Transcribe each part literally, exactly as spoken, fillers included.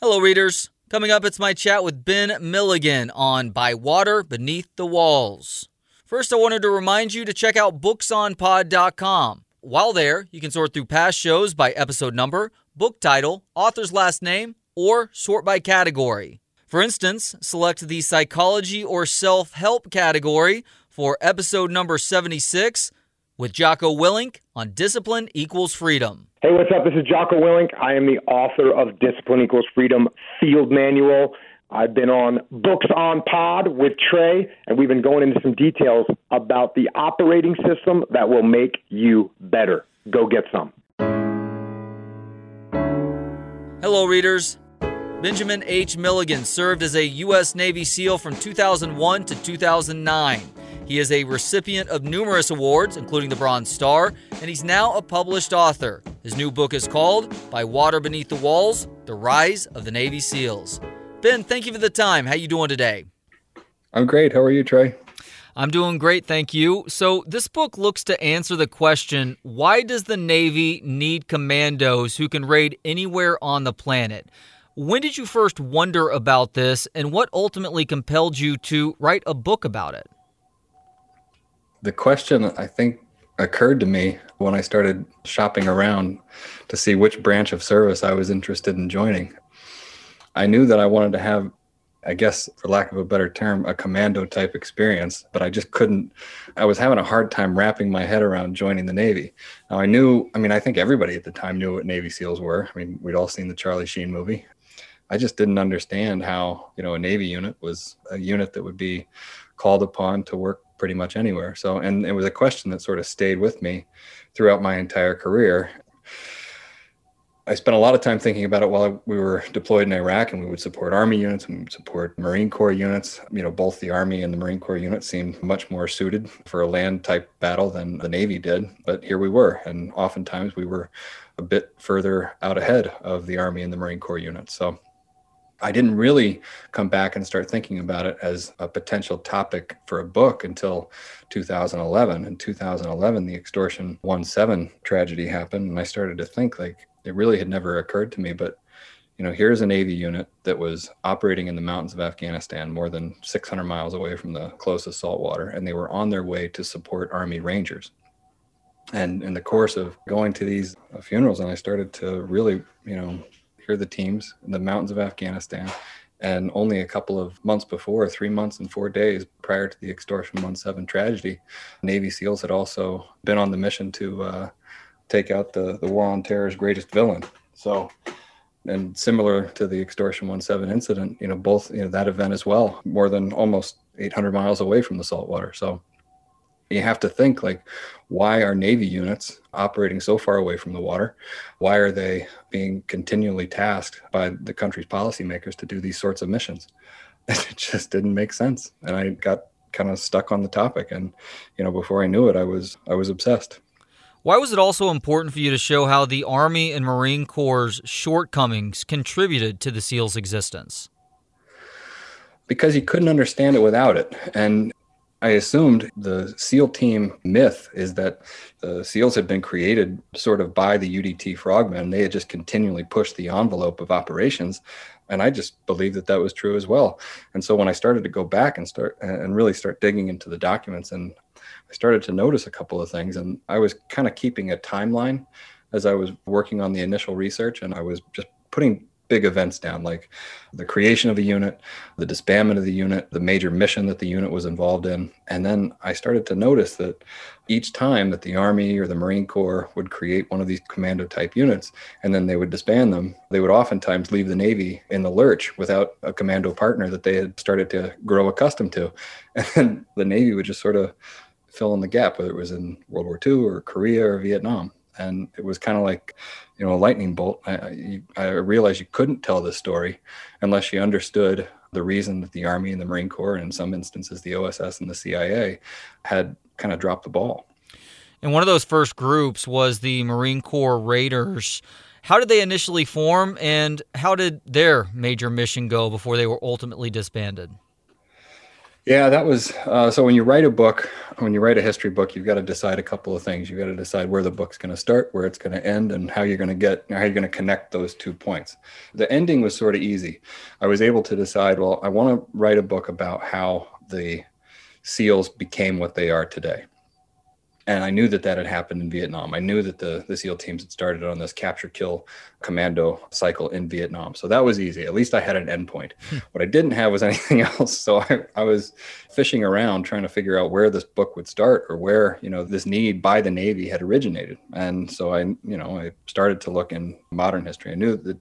Hello, readers. Coming up, it's my chat with Ben Milligan on By Water Beneath the Walls. First, I wanted to remind you to check out books on pod dot com. While there, you can sort through past shows by episode number, book title, author's last name, or sort by category. For instance, select the psychology or self-help category for episode number seventy-six with Jocko Willink on Discipline Equals Freedom. Hey, what's up? This is Jocko Willink. I am the author of Discipline Equals Freedom Field Manual. I've been on Books on Pod with Trey, and we've been going into some details about the operating system that will make you better. Go get some. Hello, readers. Benjamin H. Milligan served as a U S Navy SEAL from two thousand one to two thousand nine. He is a recipient of numerous awards, including the Bronze Star, and he's now a published author. His new book is called By Water Beneath the Walls, The Rise of the Navy SEALs. Ben, thank you for the time. How you doing today? I'm great. How are you, Trey? I'm doing great, thank you. So this book looks to answer the question, why does the Navy need commandos who can raid anywhere on the planet? When did you first wonder about this, and what ultimately compelled you to write a book about it? The question, I think, occurred to me when I started shopping around to see which branch of service I was interested in joining. I knew that I wanted to have, I guess, for lack of a better term, a commando type experience, but I just couldn't. I was having a hard time wrapping my head around joining the Navy. Now, I knew, I mean, I think everybody at the time knew what Navy SEALs were. I mean, we'd all seen the Charlie Sheen movie. I just didn't understand how, you know, a Navy unit was a unit that would be called upon to work pretty much anywhere. So, and it was a question that sort of stayed with me throughout my entire career. I spent a lot of time thinking about it while we were deployed in Iraq, and we would support Army units and we would support Marine Corps units. You know, both the Army and the Marine Corps units seemed much more suited for a land type battle than the Navy did, but here we were. And oftentimes we were a bit further out ahead of the Army and the Marine Corps units. So I didn't really come back and start thinking about it as a potential topic for a book until two thousand eleven. In two thousand eleven, the Extortion seventeen tragedy happened, and I started to think, like, it really had never occurred to me, but, you know, here's a Navy unit that was operating in the mountains of Afghanistan, more than six hundred miles away from the closest salt water, and they were on their way to support Army Rangers. And in the course of going to these funerals, and I started to really, you know, the teams in the mountains of Afghanistan, and only a couple of months before, three months and four days prior to the Extortion seventeen tragedy, Navy SEALs had also been on the mission to uh, take out the, the war on terror's greatest villain. So, and similar to the Extortion seventeen incident, you know, both, you know, that event as well, more than almost eight hundred miles away from the saltwater. So you have to think, like, why are Navy units operating so far away from the water? Why are they being continually tasked by the country's policymakers to do these sorts of missions? And it just didn't make sense. And I got kind of stuck on the topic. And, you know, before I knew it, I was I was obsessed. Why was it also important for you to show how the Army and Marine Corps' shortcomings contributed to the SEALs' existence? Because you couldn't understand it without it. And I assumed the SEAL team myth is that the SEALs had been created sort of by the U D T frogmen. They had just continually pushed the envelope of operations. And I just believed that that was true as well. And so when I started to go back and start and really start digging into the documents, and I started to notice a couple of things, and I was kind of keeping a timeline as I was working on the initial research, and I was just putting big events down, like the creation of a unit, the disbandment of the unit, the major mission that the unit was involved in. And then I started to notice that each time that the Army or the Marine Corps would create one of these commando type units, and then they would disband them, they would oftentimes leave the Navy in the lurch without a commando partner that they had started to grow accustomed to. And then the Navy would just sort of fill in the gap, whether it was in World War Two or Korea or Vietnam. And it was kind of like, you know, a lightning bolt. I, I realized you couldn't tell this story unless you understood the reason that the Army and the Marine Corps, and in some instances the O S S and the C I A, had kind of dropped the ball. And one of those first groups was the Marine Corps Raiders. How did they initially form, and how did their major mission go before they were ultimately disbanded? Yeah, that was, uh, so when you write a book, when you write a history book, you've got to decide a couple of things. You've got to decide where the book's going to start, where it's going to end, and how you're going to get, how you're going to connect those two points. The ending was sort of easy. I was able to decide, well, I want to write a book about how the SEALs became what they are today. And I knew that that had happened in Vietnam. I knew that the, the SEAL teams had started on this capture-kill commando cycle in Vietnam. So that was easy. At least I had an end point. What I didn't have was anything else. So I, I was fishing around trying to figure out where this book would start, or where, you know, this need by the Navy had originated. And so I, you know, I started to look in modern history. I knew that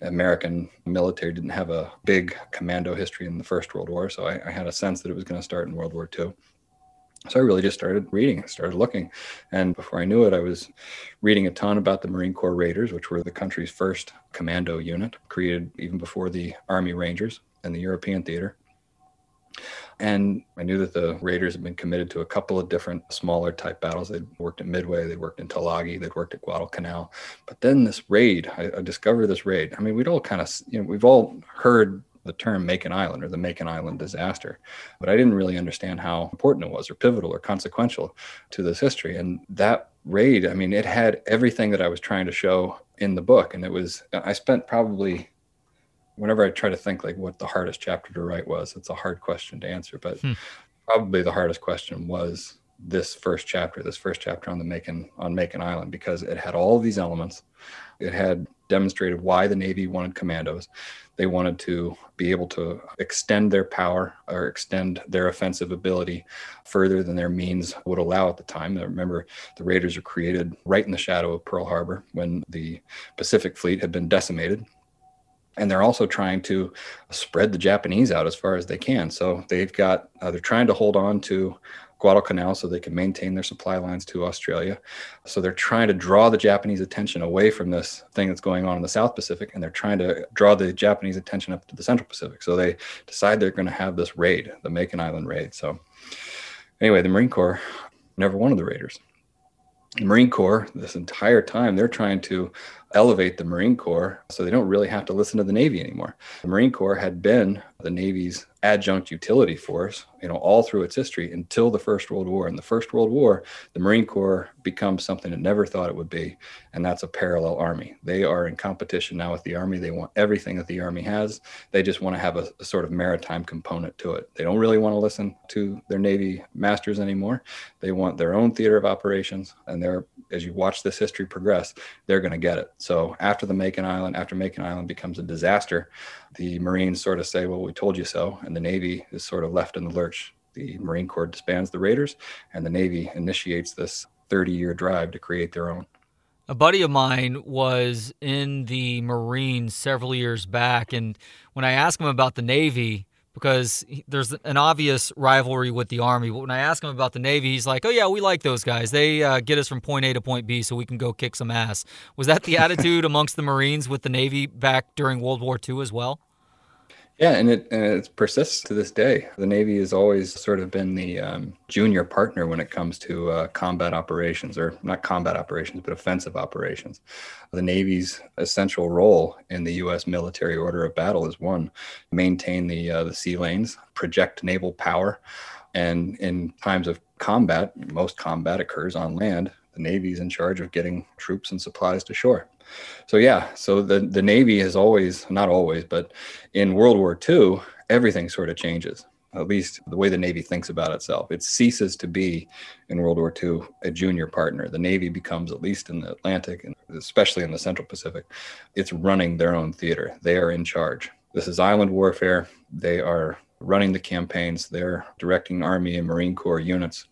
American military didn't have a big commando history in the First World War. So I, I had a sense that it was going to start in World War Two. So I really just started reading, I started looking. And before I knew it, I was reading a ton about the Marine Corps Raiders, which were the country's first commando unit, created even before the Army Rangers and the European theater. And I knew that the Raiders had been committed to a couple of different smaller type battles. They'd worked at Midway, they'd worked in Tulagi, they'd worked at Guadalcanal. But then this raid, I, I discovered this raid. I mean, we'd all kind of, you know, we've all heard the term Makin Island, or the Makin Island disaster. But I didn't really understand how important it was, or pivotal, or consequential to this history. And that raid, I mean, it had everything that I was trying to show in the book. And it was, I spent probably, whenever I try to think like what the hardest chapter to write was, it's a hard question to answer, but hmm. probably the hardest question was this first chapter, this first chapter on the Makin, on Makin Island, because it had all of these elements. It had demonstrated why the Navy wanted commandos. They wanted to be able to extend their power, or extend their offensive ability further than their means would allow at the time. I remember the Raiders were created right in the shadow of Pearl Harbor, when the Pacific Fleet had been decimated. And they're also trying to spread the Japanese out as far as they can. So they've got, uh, they're trying to hold on to Guadalcanal so they can maintain their supply lines to Australia. So they're trying to draw the Japanese attention away from this thing that's going on in the South Pacific, and they're trying to draw the Japanese attention up to the Central Pacific. So they decide they're going to have this raid, the Makin Island raid. So anyway, the Marine Corps never wanted the Raiders. The Marine Corps, this entire time, they're trying to elevate the Marine Corps so they don't really have to listen to the Navy anymore. The Marine Corps had been the Navy's adjunct utility force, you know, all through its history until the First World War. In the First World War, the Marine Corps becomes something it never thought it would be, and that's a parallel army. They are in competition now with the Army. They want everything that the Army has. They just want to have a, a sort of maritime component to it. They don't really want to listen to their Navy masters anymore. They want their own theater of operations, and they're, as you watch this history progress, they're going to get it. So after the Makin Island, after Makin Island becomes a disaster, the Marines sort of say, well, we told you so. And the Navy is sort of left in the lurch. The Marine Corps disbands the Raiders, and the Navy initiates this thirty-year drive to create their own. A buddy of mine was in the Marines several years back, and when I asked him about the Navy, because there's an obvious rivalry with the Army, but when I asked him about the Navy, he's like, oh, yeah, we like those guys. They uh, get us from point A to point B so we can go kick some ass. Was that the attitude amongst the Marines with the Navy back during World War Two as well? Yeah, and it, and it persists to this day. The Navy has always sort of been the um, junior partner when it comes to uh, combat operations, or not combat operations, but offensive operations. The Navy's essential role in the U S military order of battle is, one, maintain the uh, the sea lanes, project naval power, and in times of combat, most combat occurs on land. The Navy's in charge of getting troops and supplies to shore. So yeah, so the, the Navy has always, not always, but in World War Two, everything sort of changes, at least the way the Navy thinks about itself. It ceases to be, in World War Two, a junior partner. The Navy becomes, at least in the Atlantic, and especially in the Central Pacific, it's running their own theater. They are in charge. This is island warfare. They are running the campaigns. They're directing Army and Marine Corps units.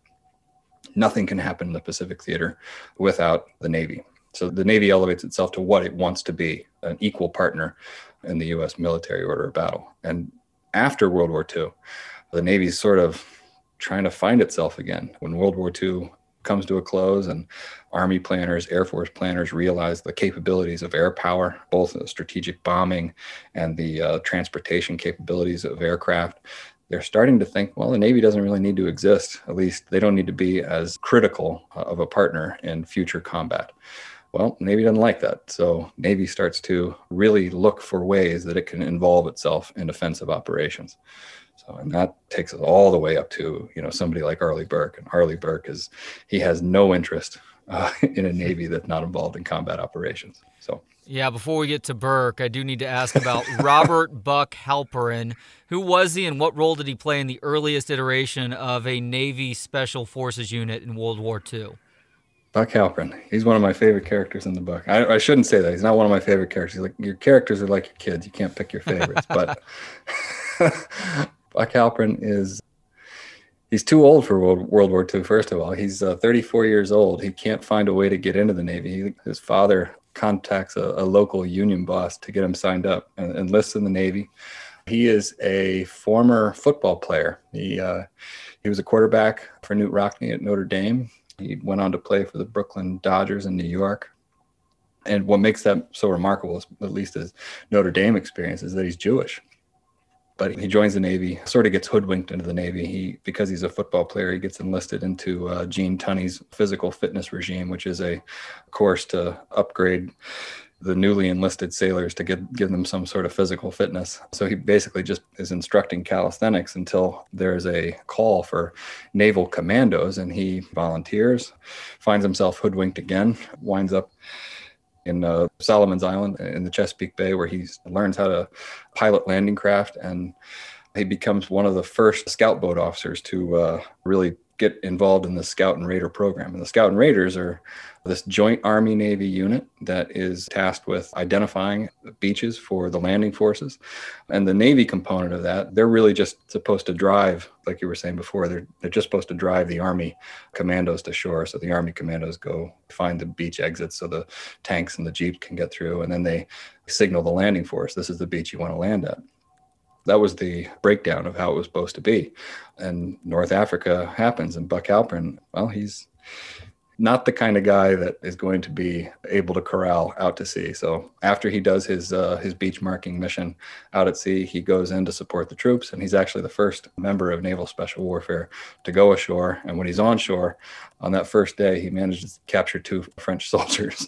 Nothing can happen in the Pacific theater without the Navy. So the Navy elevates itself to what it wants to be, an equal partner in the U S military order of battle. And after World War Two, the Navy's sort of trying to find itself again. When World War Two comes to a close and Army planners, Air Force planners realize the capabilities of air power, both the strategic bombing and the uh, transportation capabilities of aircraft, they're starting to think, well, the Navy doesn't really need to exist. At least they don't need to be as critical of a partner in future combat. well, Navy doesn't like that. So Navy starts to really look for ways that it can involve itself in offensive operations. So, and that takes us all the way up to, you know, somebody like Arleigh Burke. And Arleigh Burke is, he has no interest uh, in a Navy that's not involved in combat operations. So. Yeah, before we get to Burke, I do need to ask about Robert Buck Halperin. Who was he and what role did he play in the earliest iteration of a Navy Special Forces unit in World War Two? Buck Halperin. He's one of my favorite characters in the book. I, I shouldn't say that. He's not one of my favorite characters. Like, your characters are like your kids. You can't pick your favorites. But Buck Halperin is... He's too old for World War Two, first of all. He's uh, thirty-four years old. He can't find a way to get into the Navy. He, his father contacts a, a local union boss to get him signed up and enlists in the Navy. He is a former football player. He uh, he was a quarterback for Knute Rockne at Notre Dame. He went on to play for the Brooklyn Dodgers in New York. And what makes that so remarkable, is, at least his Notre Dame experience, is that he's Jewish. But he joins the Navy, sort of gets hoodwinked into the Navy. He, because he's a football player, he gets enlisted into uh, Gene Tunney's physical fitness regime, which is a course to upgrade the newly enlisted sailors to get, give them some sort of physical fitness. So he basically just is instructing calisthenics until there's a call for naval commandos, and he volunteers, finds himself hoodwinked again, winds up in uh, Solomon's Island in the Chesapeake Bay, where he learns how to pilot landing craft, and he becomes one of the first scout boat officers to uh, really get involved in the Scout and Raider program. And the Scout and Raiders are this joint Army-Navy unit that is tasked with identifying beaches for the landing forces. And the Navy component of that, they're really just supposed to drive, like you were saying before, they're, they're just supposed to drive the Army commandos to shore. So the Army commandos go find the beach exits so the tanks and the Jeep can get through, and then they signal the landing force, this is the beach you want to land at. That was the breakdown of how it was supposed to be. And North Africa happens, and Buck Halperin, well, he's not the kind of guy that is going to be able to corral out to sea. So after he does his uh, his beach marking mission out at sea, he goes in to support the troops, and he's actually the first member of Naval Special Warfare to go ashore. And when he's on shore, on that first day, he manages to capture two French soldiers.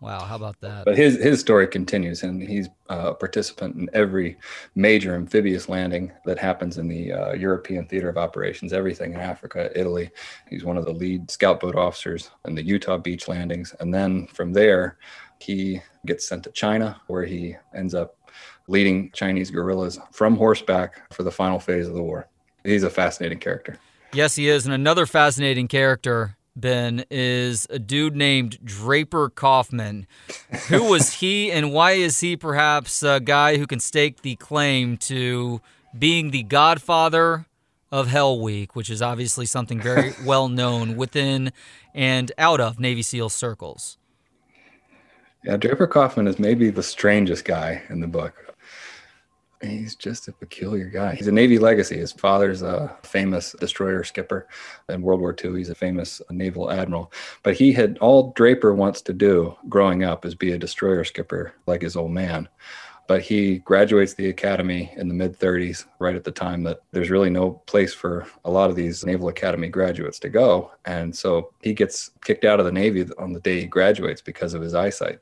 Wow, how about that? But his his story continues, and he's a participant in every major amphibious landing that happens in the uh, European theater of operations, everything in Africa, Italy. He's one of the lead scout boat officers in the Utah beach landings. And then from there, he gets sent to China, where he ends up leading Chinese guerrillas from horseback for the final phase of the war. He's a fascinating character. Yes, he is. And another fascinating character, Ben, is a dude named Draper Kaufman. Who was he, and why is he perhaps a guy who can stake the claim to being the godfather of Hell Week, which is obviously something very well known within and out of Navy SEAL circles? Yeah, Draper Kaufman is maybe the strangest guy in the book. He's just a peculiar guy. He's a Navy legacy. His father's a famous destroyer skipper in World War Two. He's a famous naval admiral. But he had, all Draper wants to do growing up is be a destroyer skipper like his old man. But he graduates the academy in the mid-thirties, right at the time that there's really no place for a lot of these Naval Academy graduates to go. And so he gets kicked out of the Navy on the day he graduates because of his eyesight.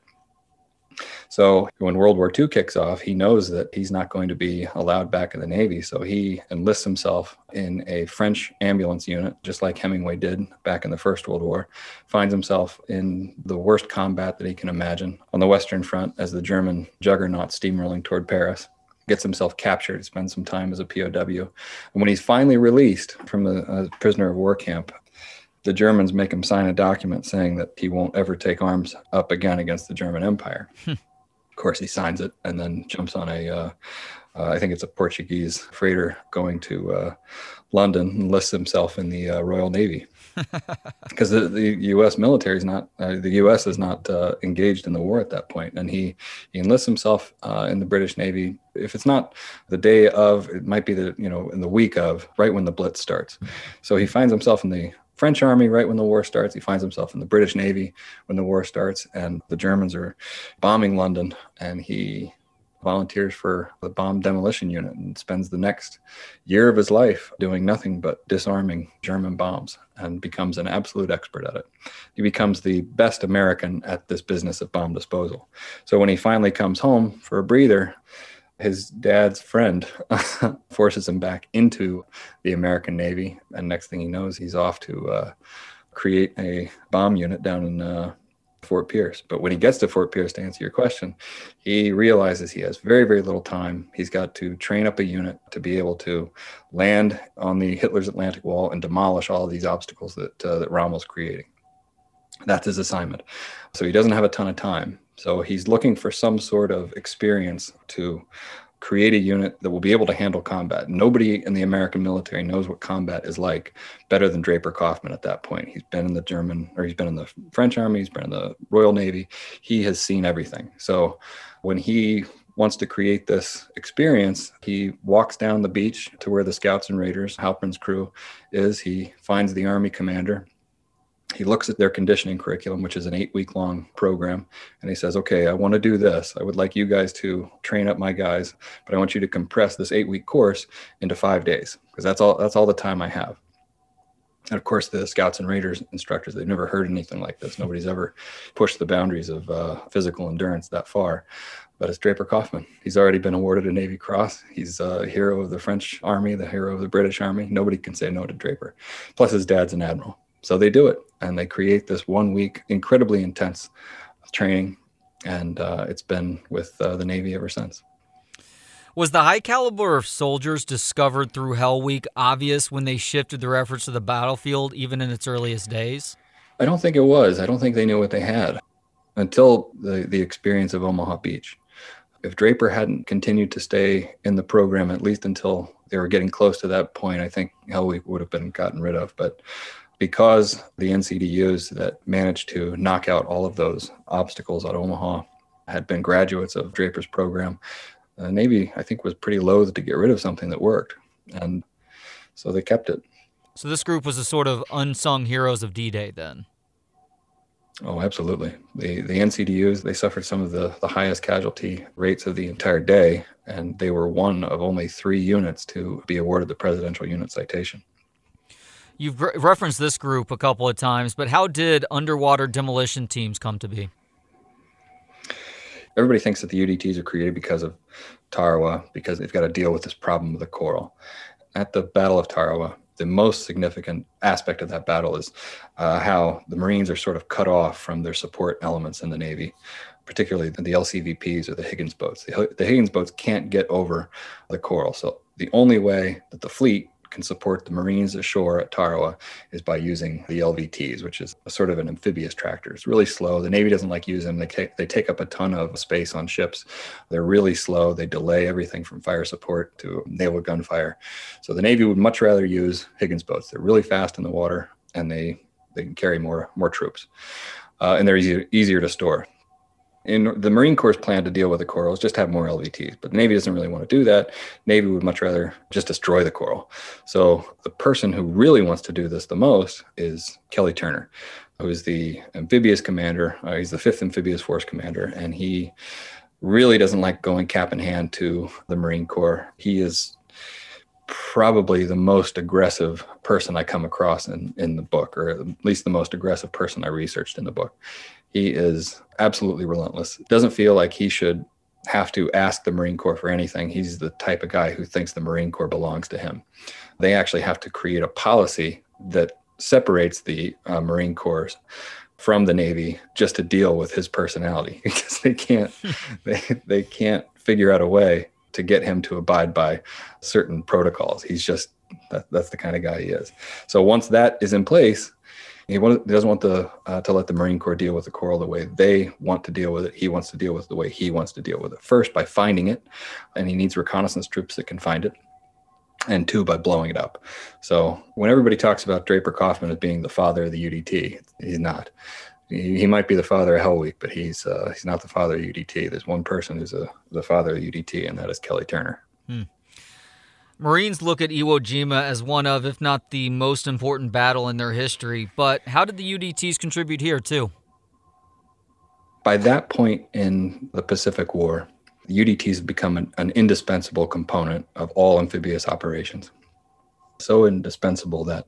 So when World War Two kicks off, he knows that he's not going to be allowed back in the Navy. So he enlists himself in a French ambulance unit, just like Hemingway did back in the First World War, finds himself in the worst combat that he can imagine on the Western Front as the German juggernaut's steamrolling toward Paris, gets himself captured, spends some time as a P O W. And when he's finally released from a, a prisoner of war camp, the Germans make him sign a document saying that he won't ever take arms up again against the German Empire. Hmm. Of course, he signs it and then jumps on a, uh, uh, I think it's a Portuguese freighter going to uh, London, and enlists himself in the uh, Royal Navy. Because the, the U S military is not, uh, the U S is not uh, engaged in the war at that point. And he, he enlists himself uh, in the British Navy. If it's not the day of, it might be the, you know, in the week of, right when the Blitz starts. So he finds himself in the French Army right when the war starts. He finds himself in the British Navy when the war starts, and the Germans are bombing London, and he volunteers for the bomb demolition unit and spends the next year of his life doing nothing but disarming German bombs and becomes an absolute expert at it. He becomes the best American at this business of bomb disposal. So when he finally comes home for a breather, his dad's friend forces him back into the American Navy. And next thing he knows, he's off to uh, create a bomb unit down in uh, Fort Pierce. But when he gets to Fort Pierce, to answer your question, he realizes he has very, very little time. He's got to train up a unit to be able to land on the Hitler's Atlantic Wall and demolish all of these obstacles that, uh, that Rommel's creating. That's his assignment. So he doesn't have a ton of time. So he's looking for some sort of experience to create a unit that will be able to handle combat. Nobody in the American military knows what combat is like better than Draper Kaufman at that point. He's been in the German, or he's been in the French Army, he's been in the Royal Navy. He has seen everything. So when he wants to create this experience, he walks down the beach to where the Scouts and Raiders, Halperin's crew, is. He finds the Army commander. He looks at their conditioning curriculum, which is an eight-week long program, and he says, okay, I want to do this. I would like you guys to train up my guys, but I want you to compress this eight-week course into five days because that's all that's all the time I have. And of course, the Scouts and Raiders instructors, they've never heard anything like this. Nobody's ever pushed the boundaries of uh, physical endurance that far. But it's Draper Kaufman. He's already been awarded a Navy Cross. He's a hero of the French Army, the hero of the British Army. Nobody can say no to Draper. Plus, his dad's an admiral. So they do it, and they create this one-week, incredibly intense training, and uh, it's been with uh, the Navy ever since. Was the high caliber of soldiers discovered through Hell Week obvious when they shifted their efforts to the battlefield, even in its earliest days? I don't think it was. I don't think they knew what they had until the, the experience of Omaha Beach. If Draper hadn't continued to stay in the program, at least until they were getting close to that point, I think Hell Week would have been gotten rid of, but because the N C D Us that managed to knock out all of those obstacles at Omaha had been graduates of Draper's program, the Navy, I think, was pretty loath to get rid of something that worked. And so they kept it. So this group was a sort of unsung heroes of D-Day then? Oh, absolutely. The the N C D Us, they suffered some of the, the highest casualty rates of the entire day, and they were one of only three units to be awarded the Presidential Unit Citation. You've re- referenced this group a couple of times, but how did underwater demolition teams come to be? Everybody thinks that the U D Ts are created because of Tarawa, because they've got to deal with this problem of the coral. At the Battle of Tarawa, the most significant aspect of that battle is uh, how the Marines are sort of cut off from their support elements in the Navy, particularly the L C V Ps or the Higgins boats. The, the Higgins boats can't get over the coral. So the only way that the fleet can support the Marines ashore at Tarawa is by using the L V Ts, which is a sort of an amphibious tractor. It's really slow. The Navy doesn't like using them. They take, they take up a ton of space on ships. They're really slow. They delay everything from fire support to naval gunfire. So the Navy would much rather use Higgins boats. They're really fast in the water, and they, they can carry more, more troops. Uh, and they're easier, easier to store. In the Marine Corps' plan to deal with the coral is just have more L V Ts, but the Navy doesn't really want to do that. Navy would much rather just destroy the coral. So the person who really wants to do this the most is Kelly Turner, who is the amphibious commander. Uh, he's the fifth Amphibious Force commander, and he really doesn't like going cap in hand to the Marine Corps. He is probably the most aggressive person I come across in, in the book, or at least the most aggressive person I researched in the book. He is absolutely relentless. Doesn't feel like he should have to ask the Marine Corps for anything. He's the type of guy who thinks the Marine Corps belongs to him. They actually have to create a policy that separates the uh, Marine Corps from the Navy just to deal with his personality, because they can't they they can't figure out a way to get him to abide by certain protocols. He's just that, that's the kind of guy he is. So once that is in place, He, want, he doesn't want the, uh, to let the Marine Corps deal with the coral the way they want to deal with it. He wants to deal with it the way he wants to deal with it. First, by finding it, and he needs reconnaissance troops that can find it, and two, by blowing it up. So when everybody talks about Draper Kaufman as being the father of the U D T, he's not. He, he might be the father of Hell Week, but he's uh, he's not the father of U D T. There's one person who's a, the father of U D T, and that is Kelly Turner. Hmm. Marines look at Iwo Jima as one of, if not the most important battle in their history, but how did the U D Ts contribute here too? By that point in the Pacific War, the U D Ts have become an, an indispensable component of all amphibious operations. So indispensable that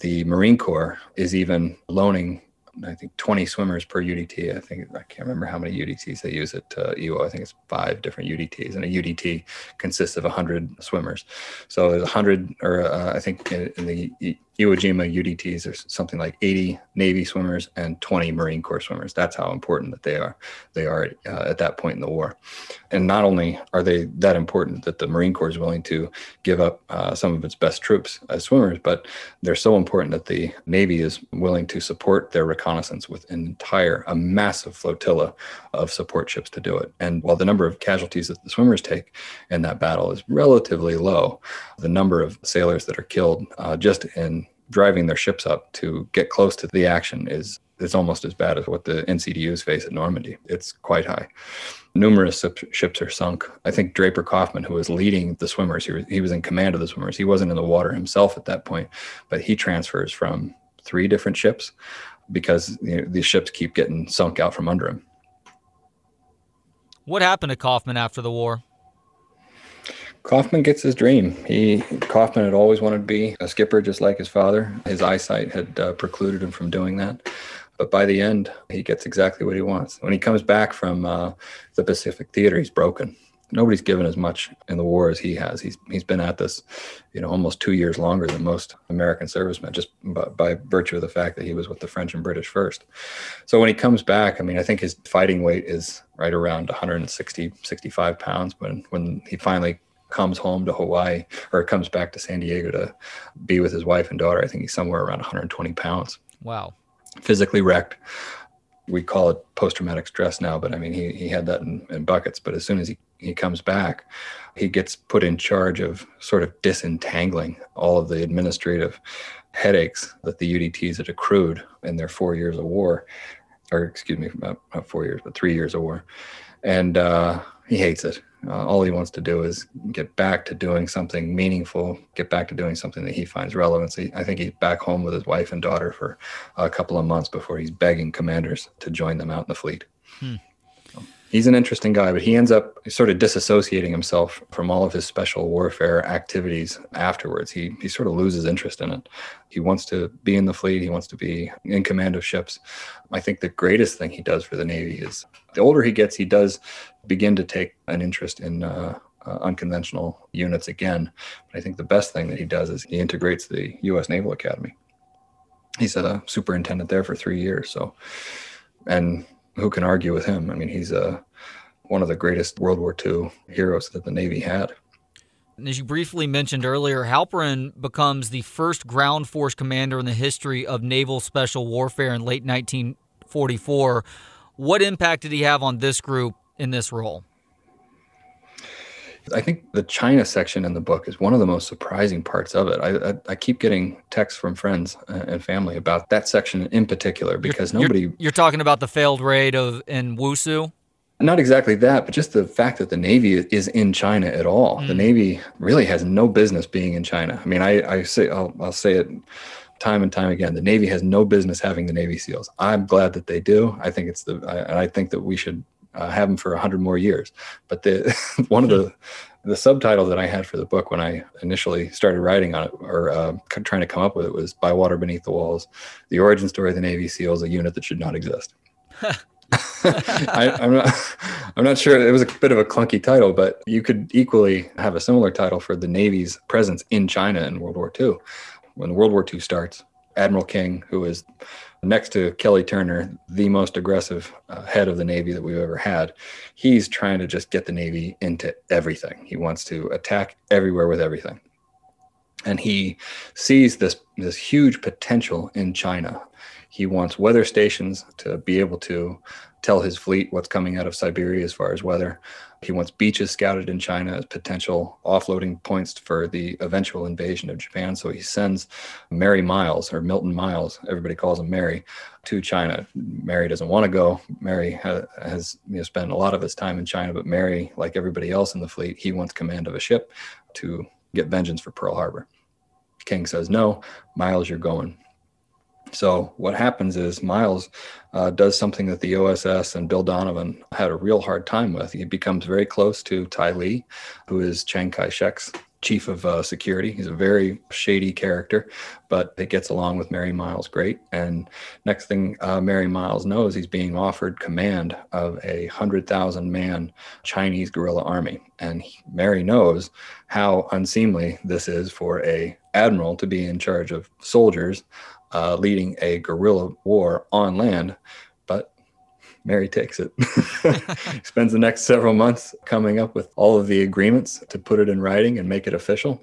the Marine Corps is even loaning, I think, twenty swimmers per U D T. I think, I can't remember how many U D Ts they use at uh, Iwo. I think it's five different U D Ts, and a U D T consists of one hundred swimmers. So there's one hundred, or uh, I think in, in the Iwo Jima U D Ts, there's something like eighty Navy swimmers and twenty Marine Corps swimmers. That's how important that they are. They are uh, at that point in the war. And not only are they that important that the Marine Corps is willing to give up uh, some of its best troops as swimmers, but they're so important that the Navy is willing to support their reconnaissance with an entire, a massive flotilla of support ships to do it. And while the number of casualties that the swimmers take in that battle is relatively low, the number of sailors that are killed uh, just in driving their ships up to get close to the action is it's almost as bad as what the N C D Us face at Normandy. It's quite high. Numerous ships are sunk. I think Draper Kaufman, who was leading the swimmers, he was, he was in command of the swimmers. He wasn't in the water himself at that point, but he transfers from three different ships because, you know, these ships keep getting sunk out from under him. What happened to Kaufman after the war? Kaufman gets his dream. He Kaufman had always wanted to be a skipper, just like his father. His eyesight had uh, precluded him from doing that. But by the end, he gets exactly what he wants. When he comes back from uh, the Pacific Theater, he's broken. Nobody's given as much in the war as he has. He's he's been at this, you know, almost two years longer than most American servicemen, just by, by virtue of the fact that he was with the French and British first. So when he comes back, I mean, I think his fighting weight is right around one hundred sixty, sixty-five pounds. When when he finally comes home to Hawaii, or comes back to San Diego to be with his wife and daughter, I think he's somewhere around one hundred twenty pounds. Wow. Physically wrecked. We call it post-traumatic stress now, but I mean, he, he had that in, in buckets. But as soon as he, he comes back, he gets put in charge of sort of disentangling all of the administrative headaches that the U D Ts had accrued in their four years of war, or excuse me, not, not four years, but three years of war. And uh, he hates it. Uh, all he wants to do is get back to doing something meaningful, get back to doing something that he finds relevant. So he, I think he's back home with his wife and daughter for a couple of months before he's begging commanders to join them out in the fleet. Hmm. So he's an interesting guy, but he ends up sort of disassociating himself from all of his special warfare activities afterwards. He, he sort of loses interest in it. He wants to be in the fleet. He wants to be in command of ships. I think the greatest thing he does for the Navy is, the older he gets, he does begin to take an interest in uh, uh, unconventional units again. But I think the best thing that he does is he integrates the U S Naval Academy. He's a superintendent there for three years. So, and who can argue with him? I mean, he's uh, one of the greatest World War Two heroes that the Navy had. And as you briefly mentioned earlier, Halperin becomes the first ground force commander in the history of naval special warfare in late nineteen forty-four. What impact did he have on this group in this role? I think the China section in the book is one of the most surprising parts of it. I I, I keep getting texts from friends and family about that section in particular, because you're, nobody... You're, you're talking about the failed raid of in Wusu? Not exactly that, but just the fact that the Navy is in China at all. Mm. The Navy really has no business being in China. I mean, I, I say, I'll, I'll say it time and time again, the Navy has no business having the Navy SEALs. I'm glad that they do. I think it's the, I, I think that we should uh, have them for a hundred more years. But the, one of the, the subtitle that I had for the book when I initially started writing on it, or uh, trying to come up with it, was By Water Beneath the Walls, the origin story of the Navy SEALs, a unit that should not exist. I, I'm not, I'm not sure. It was a bit of a clunky title, but you could equally have a similar title for the Navy's presence in China in World War Two. When World War Two starts, Admiral King, who is next to Kelly Turner, the most aggressive uh, head of the Navy that we've ever had, he's trying to just get the Navy into everything. He wants to attack everywhere with everything. And he sees this, this huge potential in China. He wants weather stations to be able to tell his fleet what's coming out of Siberia as far as weather. He wants beaches scouted in China as potential offloading points for the eventual invasion of Japan. So he sends Mary Miles, or Milton Miles, everybody calls him Mary, to China. Mary doesn't want to go. Mary ha- has you know, spent a lot of his time in China, but Mary, like everybody else in the fleet, he wants command of a ship to get vengeance for Pearl Harbor. King says, no, Miles, you're going. So what happens is Miles uh, does something that the O S S and Bill Donovan had a real hard time with. He becomes very close to Ty Lee, who is Chiang Kai-shek's chief of uh, security. He's a very shady character, but he gets along with Mary Miles great. And next thing uh, Mary Miles knows, he's being offered command of a one hundred thousand man Chinese guerrilla army. And he, Mary knows how unseemly this is for a admiral to be in charge of soldiers Uh, leading a guerrilla war on land, but Mary takes it. Spends the next several months coming up with all of the agreements to put it in writing and make it official.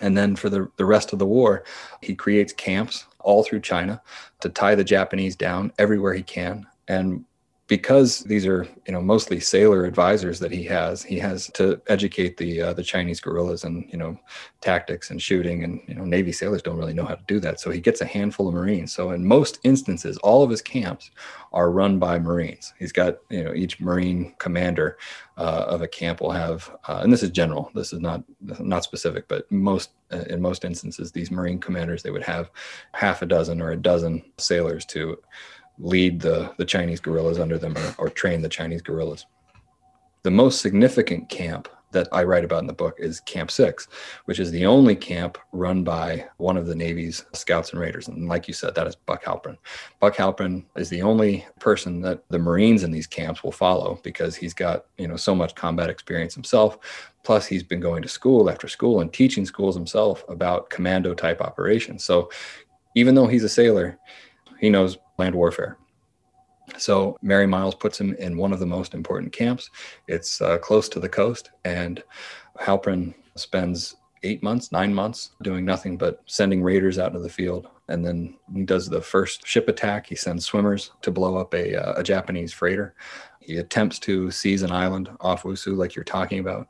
And then for the, the rest of the war, he creates camps all through China to tie the Japanese down everywhere he can. And because these are, you know, mostly sailor advisors that he has, he has to educate the uh, the Chinese guerrillas and, you know, tactics and shooting, and, you know, Navy sailors don't really know how to do that. So he gets a handful of Marines. So in most instances, all of his camps are run by Marines. He's got, you know, each Marine commander uh, of a camp will have, uh, and this is general, this is not not specific, but most uh, in most instances, these Marine commanders, they would have half a dozen or a dozen sailors to lead the, the Chinese guerrillas under them, or, or train the Chinese guerrillas. The most significant camp that I write about in the book is Camp Six, which is the only camp run by one of the Navy's Scouts and Raiders. And like you said, that is Buck Halperin. Buck Halperin is the only person that the Marines in these camps will follow, because he's got, you know, so much combat experience himself. Plus, he's been going to school after school and teaching schools himself about commando type operations. So even though he's a sailor, he knows land warfare. So Mary Miles puts him in one of the most important camps. It's uh, close to the coast, and Halperin spends eight months, nine months doing nothing but sending raiders out into the field. And then he does the first ship attack. He sends swimmers to blow up a, uh, a Japanese freighter. He attempts to seize an island off Wusu, like you're talking about.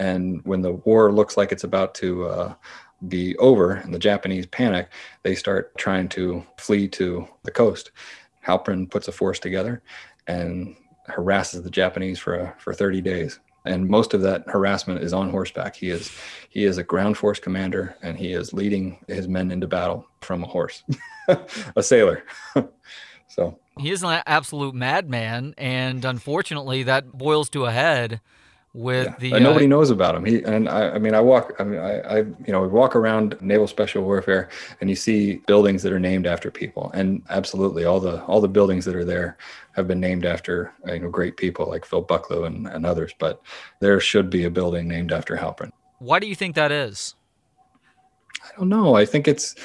And when the war looks like it's about to uh, be over and the Japanese panic, they start trying to flee to the coast. Halperin puts a force together and harasses the Japanese for uh, for thirty days. And most of that harassment is on horseback. He is he is a ground force commander, and he is leading his men into battle from a horse, a sailor. So he is an absolute madman, and unfortunately that boils to a head with yeah. the uh, nobody knows about him. He and I, I mean, I walk, I mean, I, I, you know, we walk around Naval Special Warfare, and you see buildings that are named after people, and absolutely all the all the buildings that are there have been named after, you know, great people like Phil Bucklew and, and others. But there should be a building named after Halperin. Why do you think that is? I don't know. I think it's,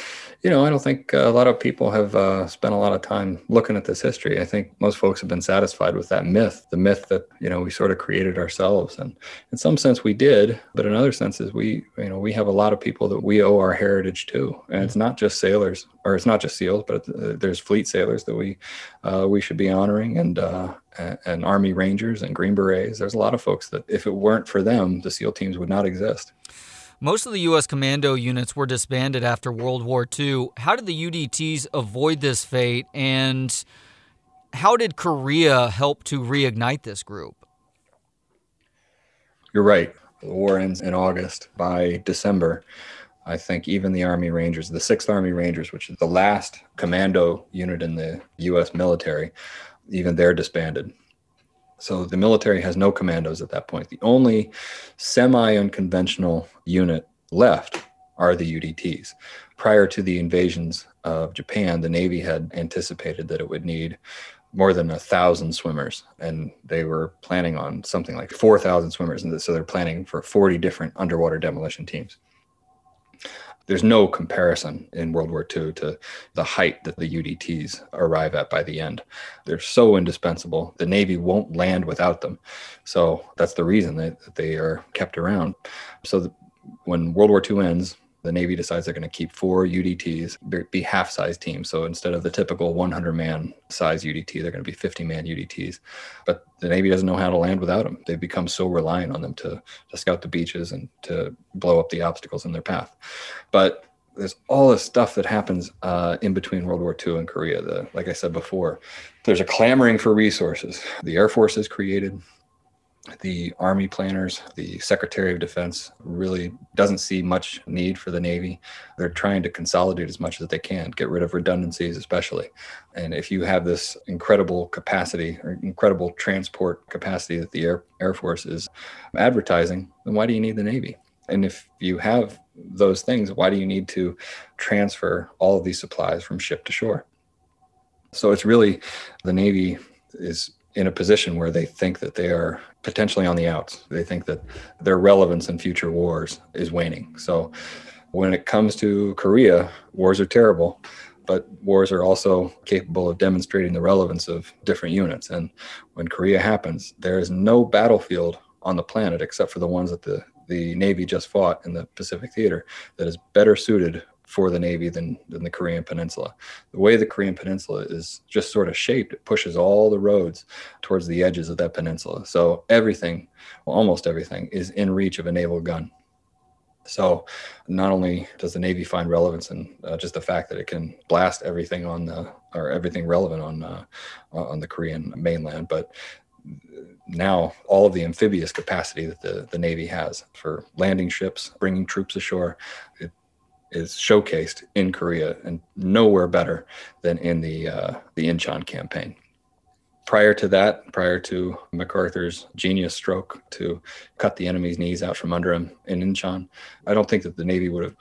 you know, I don't think a lot of people have uh, spent a lot of time looking at this history. I think most folks have been satisfied with that myth, the myth that, you know, we sort of created ourselves. And in some sense we did, but in other senses we, you know, we have a lot of people that we owe our heritage to. And it's not just sailors, or it's not just SEALs, but uh, there's fleet sailors that we uh, we should be honoring, and uh, and Army Rangers and Green Berets. There's a lot of folks that if it weren't for them, the SEAL teams would not exist. Most of the U S commando units were disbanded after World War Two. How did the U D Ts avoid this fate, and how did Korea help to reignite this group? You're right. The war ends in August. By December, I think even the Army Rangers, the sixth Army Rangers, which is the last commando unit in the U S military, even they're disbanded. So the military has no commandos at that point. The only semi-unconventional unit left are the U D Ts. Prior to the invasions of Japan, the Navy had anticipated that it would need more than a thousand swimmers, and they were planning on something like four thousand swimmers. And so they're planning for forty different underwater demolition teams. There's no comparison in World War Two to the height that the U D Ts arrive at by the end. They're so indispensable. The Navy won't land without them. So that's the reason that they are kept around. So the, when World War Two ends, the Navy decides they're going to keep four U D Ts, be half-size teams. So instead of the typical one hundred man size U D T, they're going to be fifty man U D Ts. But the Navy doesn't know how to land without them. They've become so reliant on them to, to scout the beaches and to blow up the obstacles in their path. But there's all this stuff that happens uh, in between World War Two and Korea. The, like I said before, there's a clamoring for resources. The Air Force is created. the Army planners, the Secretary of Defense, really doesn't see much need for the Navy. They're trying to consolidate as much as they can, get rid of redundancies especially. And if you have this incredible capacity or incredible transport capacity that the Air, Air Force is advertising, then why do you need the Navy? And if you have those things, why do you need to transfer all of these supplies from ship to shore? So it's really, the Navy is in a position where they think that they are potentially on the outs. They think that their relevance in future wars is waning. So when it comes to Korea, wars are terrible, but wars are also capable of demonstrating the relevance of different units. And when Korea happens, there is no battlefield on the planet except for the ones that the, the Navy just fought in the Pacific Theater that is better suited for the Navy than, than the Korean Peninsula. The way the Korean Peninsula is just sort of shaped, it pushes all the roads towards the edges of that peninsula. So everything, well, almost everything, is in reach of a naval gun. So not only does the Navy find relevance in uh, just the fact that it can blast everything on the, or everything relevant on, uh, on the Korean mainland, but now all of the amphibious capacity that the, the Navy has for landing ships, bringing troops ashore, it, is showcased in Korea, and nowhere better than in the uh, the Incheon campaign. Prior to that, prior to MacArthur's genius stroke to cut the enemy's knees out from under him in Incheon, I don't think that the Navy would have,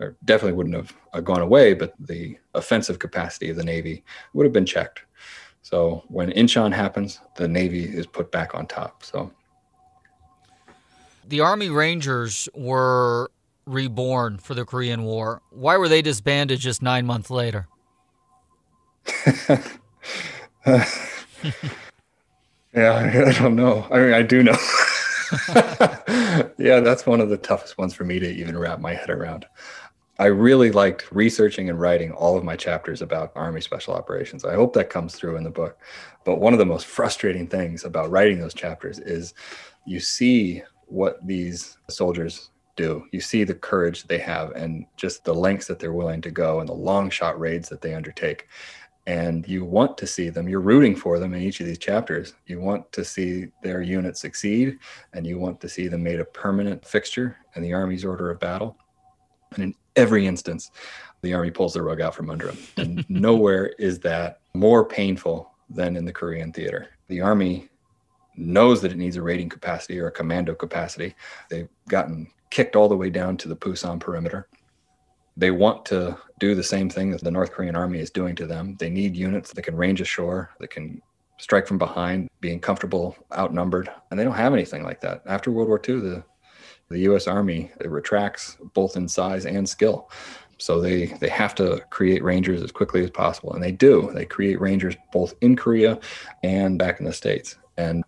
or definitely wouldn't have gone away, but the offensive capacity of the Navy would have been checked. So when Incheon happens, the Navy is put back on top. So the Army Rangers were reborn for the Korean War. Why were they disbanded just nine months later? uh, yeah, I don't know. I mean, I do know. Yeah, that's one of the toughest ones for me to even wrap my head around. I really liked researching and writing all of my chapters about Army Special Operations. I hope that comes through in the book. But one of the most frustrating things about writing those chapters is you see what these soldiers do. You see the courage they have and just the lengths that they're willing to go and the long shot raids that they undertake. And you want to see them, you're rooting for them in each of these chapters. You want to see their unit succeed, and you want to see them made a permanent fixture in the Army's order of battle. And in every instance, the Army pulls the rug out from under them. And nowhere is that more painful than in the Korean theater. The Army knows that it needs a raiding capacity or a commando capacity. They've gotten kicked all the way down to the Pusan perimeter. They want to do the same thing that the North Korean army is doing to them. They need units that can range ashore, that can strike from behind, being comfortable, outnumbered, and they don't have anything like that. After World War Two, the, the U S Army, it retracts both in size and skill. So they, they have to create Rangers as quickly as possible, and they do. They create Rangers both in Korea and back in the States. And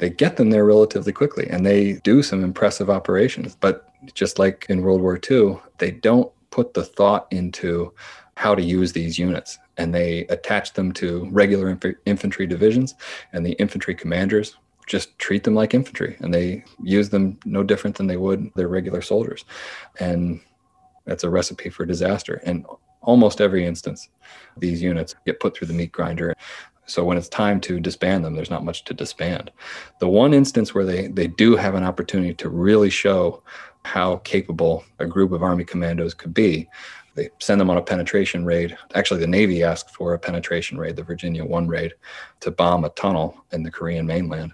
they get them there relatively quickly, and they do some impressive operations. But just like in World War Two, they don't put the thought into how to use these units. And they attach them to regular inf- infantry divisions, and the infantry commanders just treat them like infantry. And they use them no different than they would their regular soldiers. And that's a recipe for disaster. And almost every instance, these units get put through the meat grinder. So when it's time to disband them, there's not much to disband. The one instance where they, they do have an opportunity to really show how capable a group of Army commandos could be, they send them on a penetration raid. Actually, the Navy asked for a penetration raid, the Virginia One raid, to bomb a tunnel in the Korean mainland.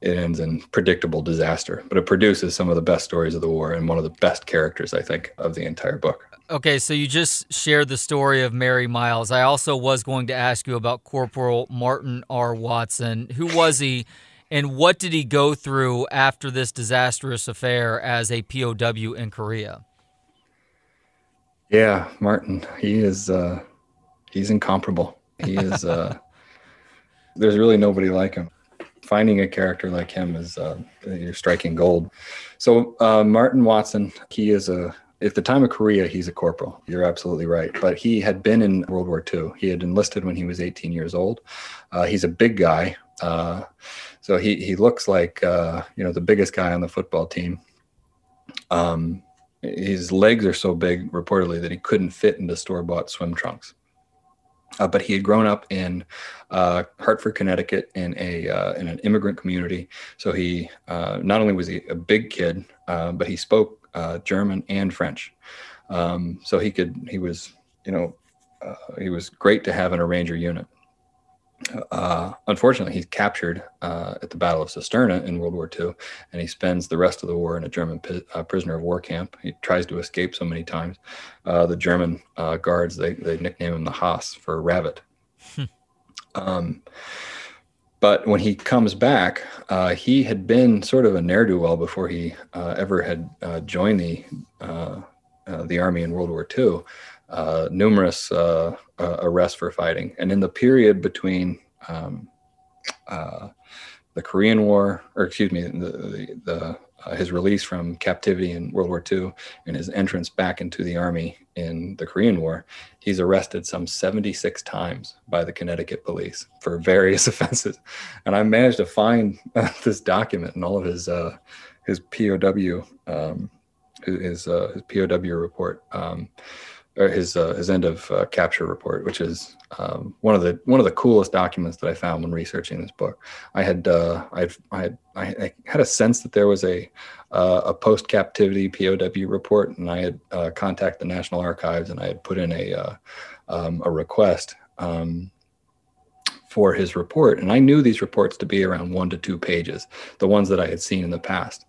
It ends in predictable disaster, but it produces some of the best stories of the war and one of the best characters, I think, of the entire book. Okay, so you just shared the story of Mary Miles. I also was going to ask you about Corporal Martin R. Watson. Who was he, and what did he go through after this disastrous affair as a P O W in Korea? Yeah, Martin, he is uh, he's incomparable. He is uh, there's really nobody like him. Finding a character like him is uh, you're striking gold. So uh, Martin Watson, he is a at the time of Korea, he's a corporal. You're absolutely right. But he had been in World War Two. He had enlisted when he was eighteen years old. Uh, he's a big guy. Uh, so he he looks like, uh, you know, the biggest guy on the football team. Um, his legs are so big, reportedly, that he couldn't fit into store-bought swim trunks. Uh, but he had grown up in uh, Hartford, Connecticut, in a uh, in an immigrant community. So he uh, not only was he a big kid, uh, but he spoke uh, German and French. Um, so he could he was you know uh, he was great to have in a Ranger unit. Uh, unfortunately, he's captured uh, at the Battle of Cisterna in World War Two, and he spends the rest of the war in a German pi- uh, prisoner of war camp. He tries to escape so many times. Uh, the German uh, guards, they they nickname him the Haas for Rabbit. Hmm. Um, but when he comes back, uh, he had been sort of a ne'er-do-well before he uh, ever had uh, joined the uh, uh, the army in World War Two. Uh, numerous uh, uh, arrests for fighting. And in the period between um, uh, the Korean War, or excuse me, the, the, the, uh, his release from captivity in World War Two and his entrance back into the Army in the Korean War, he's arrested some seventy-six times by the Connecticut police for various offenses. And I managed to find uh, this document and all of his uh, his P O W, um, his, uh, his P O W report. Um, Or his uh, his end of uh, capture report, which is um, one of the one of the coolest documents that I found when researching this book. I had uh, I had I had a sense that there was a uh, a post captivity P O W report, and I had uh, contacted the National Archives, and I had put in a uh, um, a request um, for his report. And I knew these reports to be around one to two pages, the ones that I had seen in the past.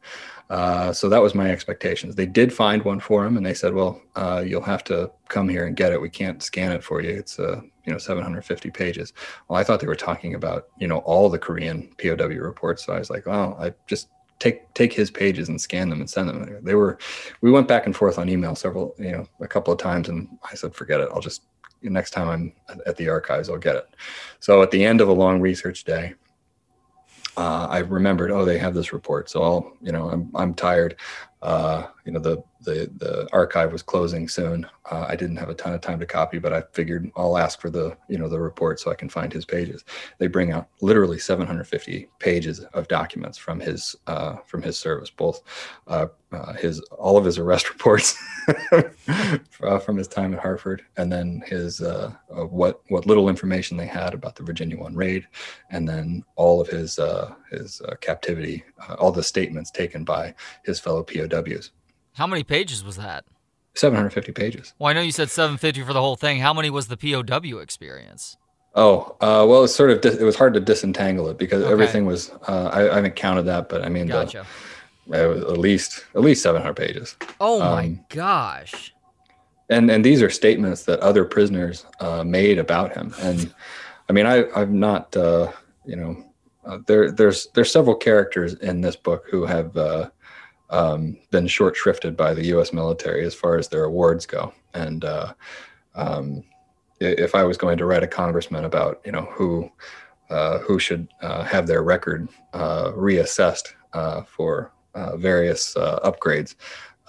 Uh, so that was my expectations. They did find one for him, and they said, well, uh, you'll have to come here and get it. We can't scan it for you. It's, uh, you know, seven hundred fifty pages. Well, I thought they were talking about, you know, all the Korean P O W reports. So I was like, oh, I just take take his pages and scan them and send them. They were, we went back and forth on email several, you know, a couple of times, and I said, forget it. I'll just, next time I'm at the archives, I'll get it. So at the end of a long research day, Uh, I remembered, oh, they have this report. So I'll, you know, I'm, I'm tired. Uh, you know, the, the, the archive was closing soon. Uh, I didn't have a ton of time to copy, but I figured I'll ask for the, you know, the report so I can find his pages. They bring out literally seven hundred fifty pages of documents from his, uh, from his service, both, uh, uh his, all of his arrest reports from his time at Hartford, and then his, uh, uh, what, what little information they had about the Virginia One raid, and then all of his, uh, his uh, captivity, uh, all the statements taken by his fellow P O Ws. How many pages was that? seven hundred fifty pages. Well, I know you said seven hundred fifty for the whole thing. How many was the P O W experience? Oh, uh, well, it's sort of di- it was hard to disentangle it because okay. everything was. Uh, I, I haven't counted that, but I mean, gotcha. the, it was at least at least seven hundred pages. Oh my um, gosh! And and these are statements that other prisoners uh, made about him. And I mean, I I've not uh, you know uh, there there's there's several characters in this book who have. Uh, Um, been short shrifted by the U S military as far as their awards go. And uh, um, if I was going to write a congressman about, you know, who uh, who should uh, have their record uh, reassessed uh, for uh, various uh, upgrades,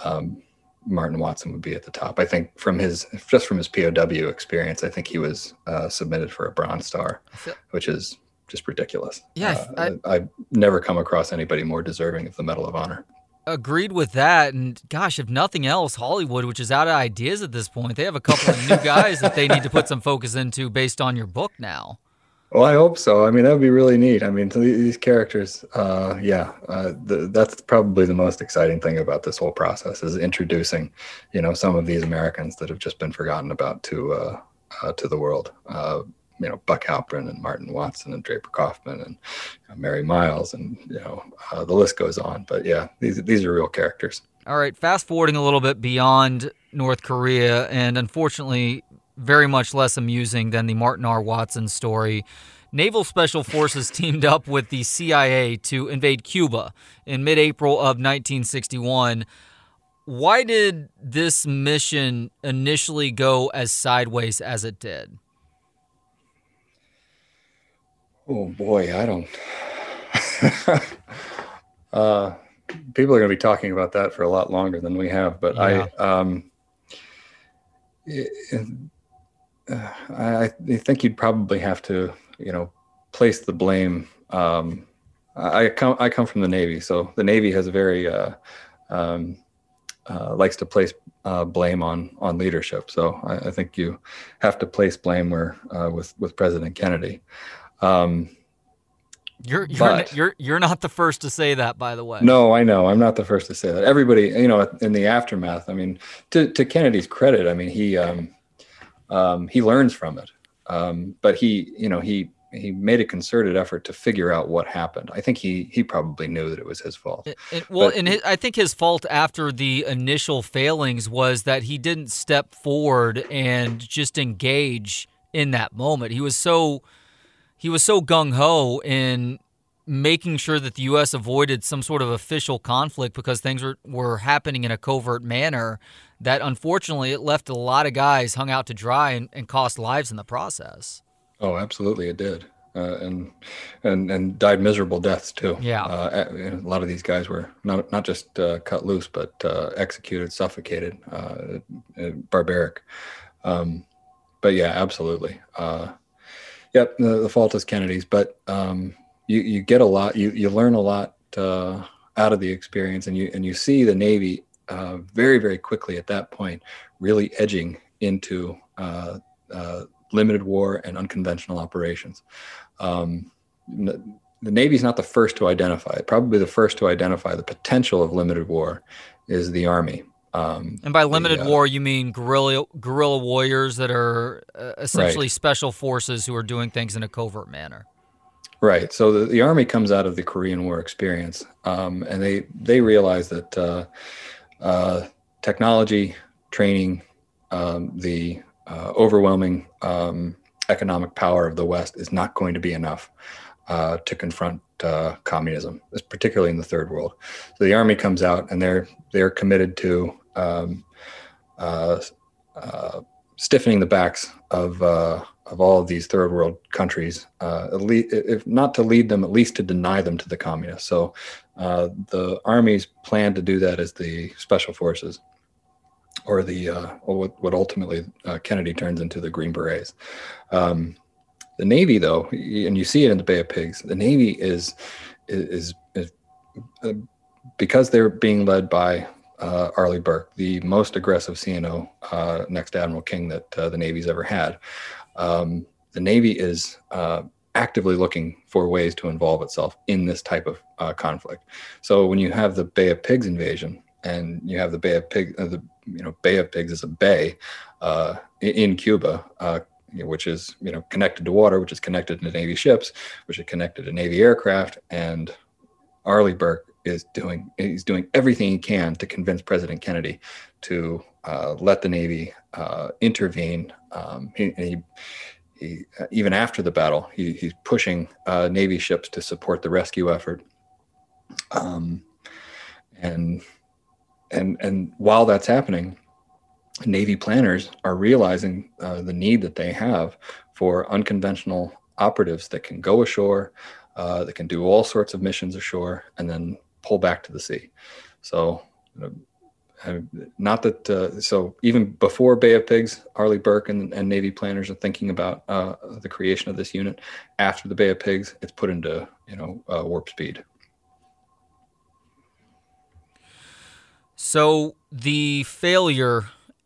um, Martin Watson would be at the top. I think from his just from his P O W experience, I think he was uh, submitted for a Bronze Star, which is just ridiculous. Yeah, uh, I, I've never come across anybody more deserving of the Medal of Honor. Agreed with that, and gosh, if nothing else, Hollywood, which is out of ideas at this point, they have a couple of new guys that they need to put some focus into based on your book now. Well, I hope so. I mean, that would be really neat. I mean, these characters, uh, yeah, uh, the, that's probably the most exciting thing about this whole process is introducing, you know, some of these Americans that have just been forgotten about to uh, uh, to the world. Uh, you know, Buck Halperin and Martin Watson and Draper Kaufman and you know, Mary Miles and, you know, uh, the list goes on. But yeah, these these are real characters. All right. Fast forwarding a little bit beyond North Korea, and unfortunately very much less amusing than the Martin R. Watson story. Naval Special Forces teamed up with the C I A to invade Cuba in mid-April of nineteen sixty-one. Why did this mission initially go as sideways as it did? Oh boy, I don't. uh, people are going to be talking about that for a lot longer than we have, but yeah. I, um, it, uh, I, I think you'd probably have to, you know, place the blame. Um, I come, I come from the Navy, so the Navy has a very, uh, um, uh, likes to place uh, blame on on leadership. So I, I think you have to place blame where uh, with with President Kennedy. Um, You're you're, but, you're you're not the first to say that, by the way. No, I know. I'm not the first to say that. Everybody, you know, in the aftermath, I mean, to, to Kennedy's credit, I mean, he um, um, he learns from it. Um, but he, you know, he he made a concerted effort to figure out what happened. I think he he probably knew that it was his fault. It, it, well, but, and his, I think his fault after the initial failings was that he didn't step forward and just engage in that moment. He was so... He was so gung-ho in making sure that the U S avoided some sort of official conflict because things were, were happening in a covert manner that, unfortunately, it left a lot of guys hung out to dry and, and cost lives in the process. Oh, absolutely, it did. Uh, and and and died miserable deaths, too. Yeah. Uh, a lot of these guys were not, not just uh, cut loose, but uh, executed, suffocated, uh, barbaric. Um, but, yeah, absolutely. Uh Yep, the, the fault is Kennedy's, but um, you, you get a lot, you, you learn a lot uh, out of the experience, and you and you see the Navy uh, very, very quickly at that point really edging into uh, uh, limited war and unconventional operations. Um, the Navy's not the first to identify it. Probably the first to identify the potential of limited war is the Army. Um, and by limited the, uh, war, you mean guerrilla guerrilla warriors that are uh, essentially right. special forces who are doing things in a covert manner. Right. So the, the Army comes out of the Korean War experience, um, and they they realize that uh, uh, technology, training, um, the uh, overwhelming um, economic power of the West is not going to be enough uh, to confront uh, communism, particularly in the Third World. So the Army comes out, and they're they're committed to Um, uh, uh, stiffening the backs of uh, of all of these third world countries, uh, at least, if not to lead them, at least to deny them to the communists. So uh, the Army's plan to do that is the special forces, or the uh, or what, what ultimately uh, Kennedy turns into the Green Berets. Um, the Navy, though, and you see it in the Bay of Pigs, the Navy is is, is uh, because they're being led by Uh, Arleigh Burke, the most aggressive C N O uh, next to Admiral King that uh, the Navy's ever had. Um, the Navy is uh, actively looking for ways to involve itself in this type of uh, conflict. So when you have the Bay of Pigs invasion, and you have the Bay of Pigs, uh, the you know Bay of Pigs is a bay uh, in Cuba, uh, which is you know connected to water, which is connected to Navy ships, which is connected to Navy aircraft, and Arleigh Burke is doing he's doing everything he can to convince President Kennedy to uh, let the Navy uh, intervene. Um, he, he, he, even after the battle, he, he's pushing uh, Navy ships to support the rescue effort. Um, and and and while that's happening, Navy planners are realizing uh, the need that they have for unconventional operatives that can go ashore, uh, that can do all sorts of missions ashore, and then pull back to the sea. So, uh, not that. Uh, so even before Bay of Pigs, Arleigh Burke and, and Navy planners are thinking about uh, the creation of this unit. After the Bay of Pigs, it's put into you know uh, warp speed. So the failure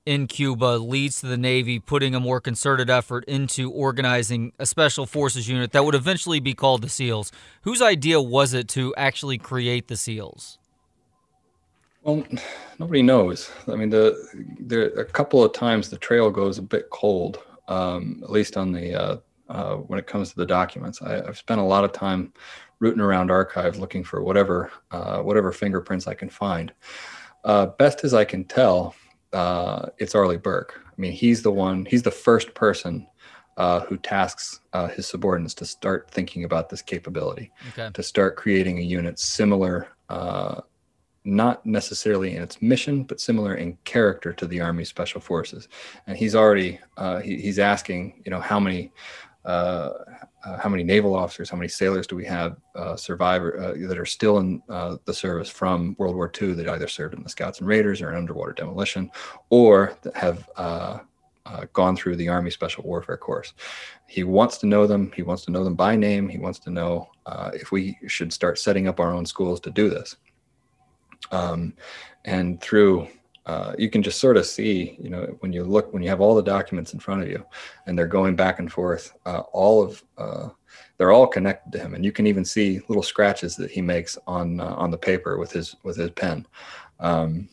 in Cuba leads to the Navy putting a more concerted effort into organizing a special forces unit that would eventually be called the SEALs. Whose idea was it to actually create the SEALs? Well, nobody knows. I mean, the there a couple of times the trail goes a bit cold, um, at least on the uh, uh, when it comes to the documents. I, I've spent a lot of time rooting around archives looking for whatever uh, whatever fingerprints I can find. Uh, best as I can tell, Uh, it's Arleigh Burke. I mean, he's the one, he's the first person uh, who tasks uh, his subordinates to start thinking about this capability, okay. to start creating a unit similar, uh, not necessarily in its mission, but similar in character to the Army Special Forces. And he's already, uh, he, he's asking, you know, how many, uh, uh, how many naval officers, how many sailors do we have uh, survivor uh, that are still in uh, the service from World War Two that either served in the Scouts and Raiders or in underwater demolition, or that have uh, uh, gone through the Army Special Warfare course. He wants to know them. He wants to know them by name. He wants to know uh, if we should start setting up our own schools to do this. Um, and through uh, you can just sort of see, you know, when you look, when you have all the documents in front of you and they're going back and forth, uh, all of, uh, they're all connected to him. And you can even see little scratches that he makes on, uh, on the paper with his, with his pen, um,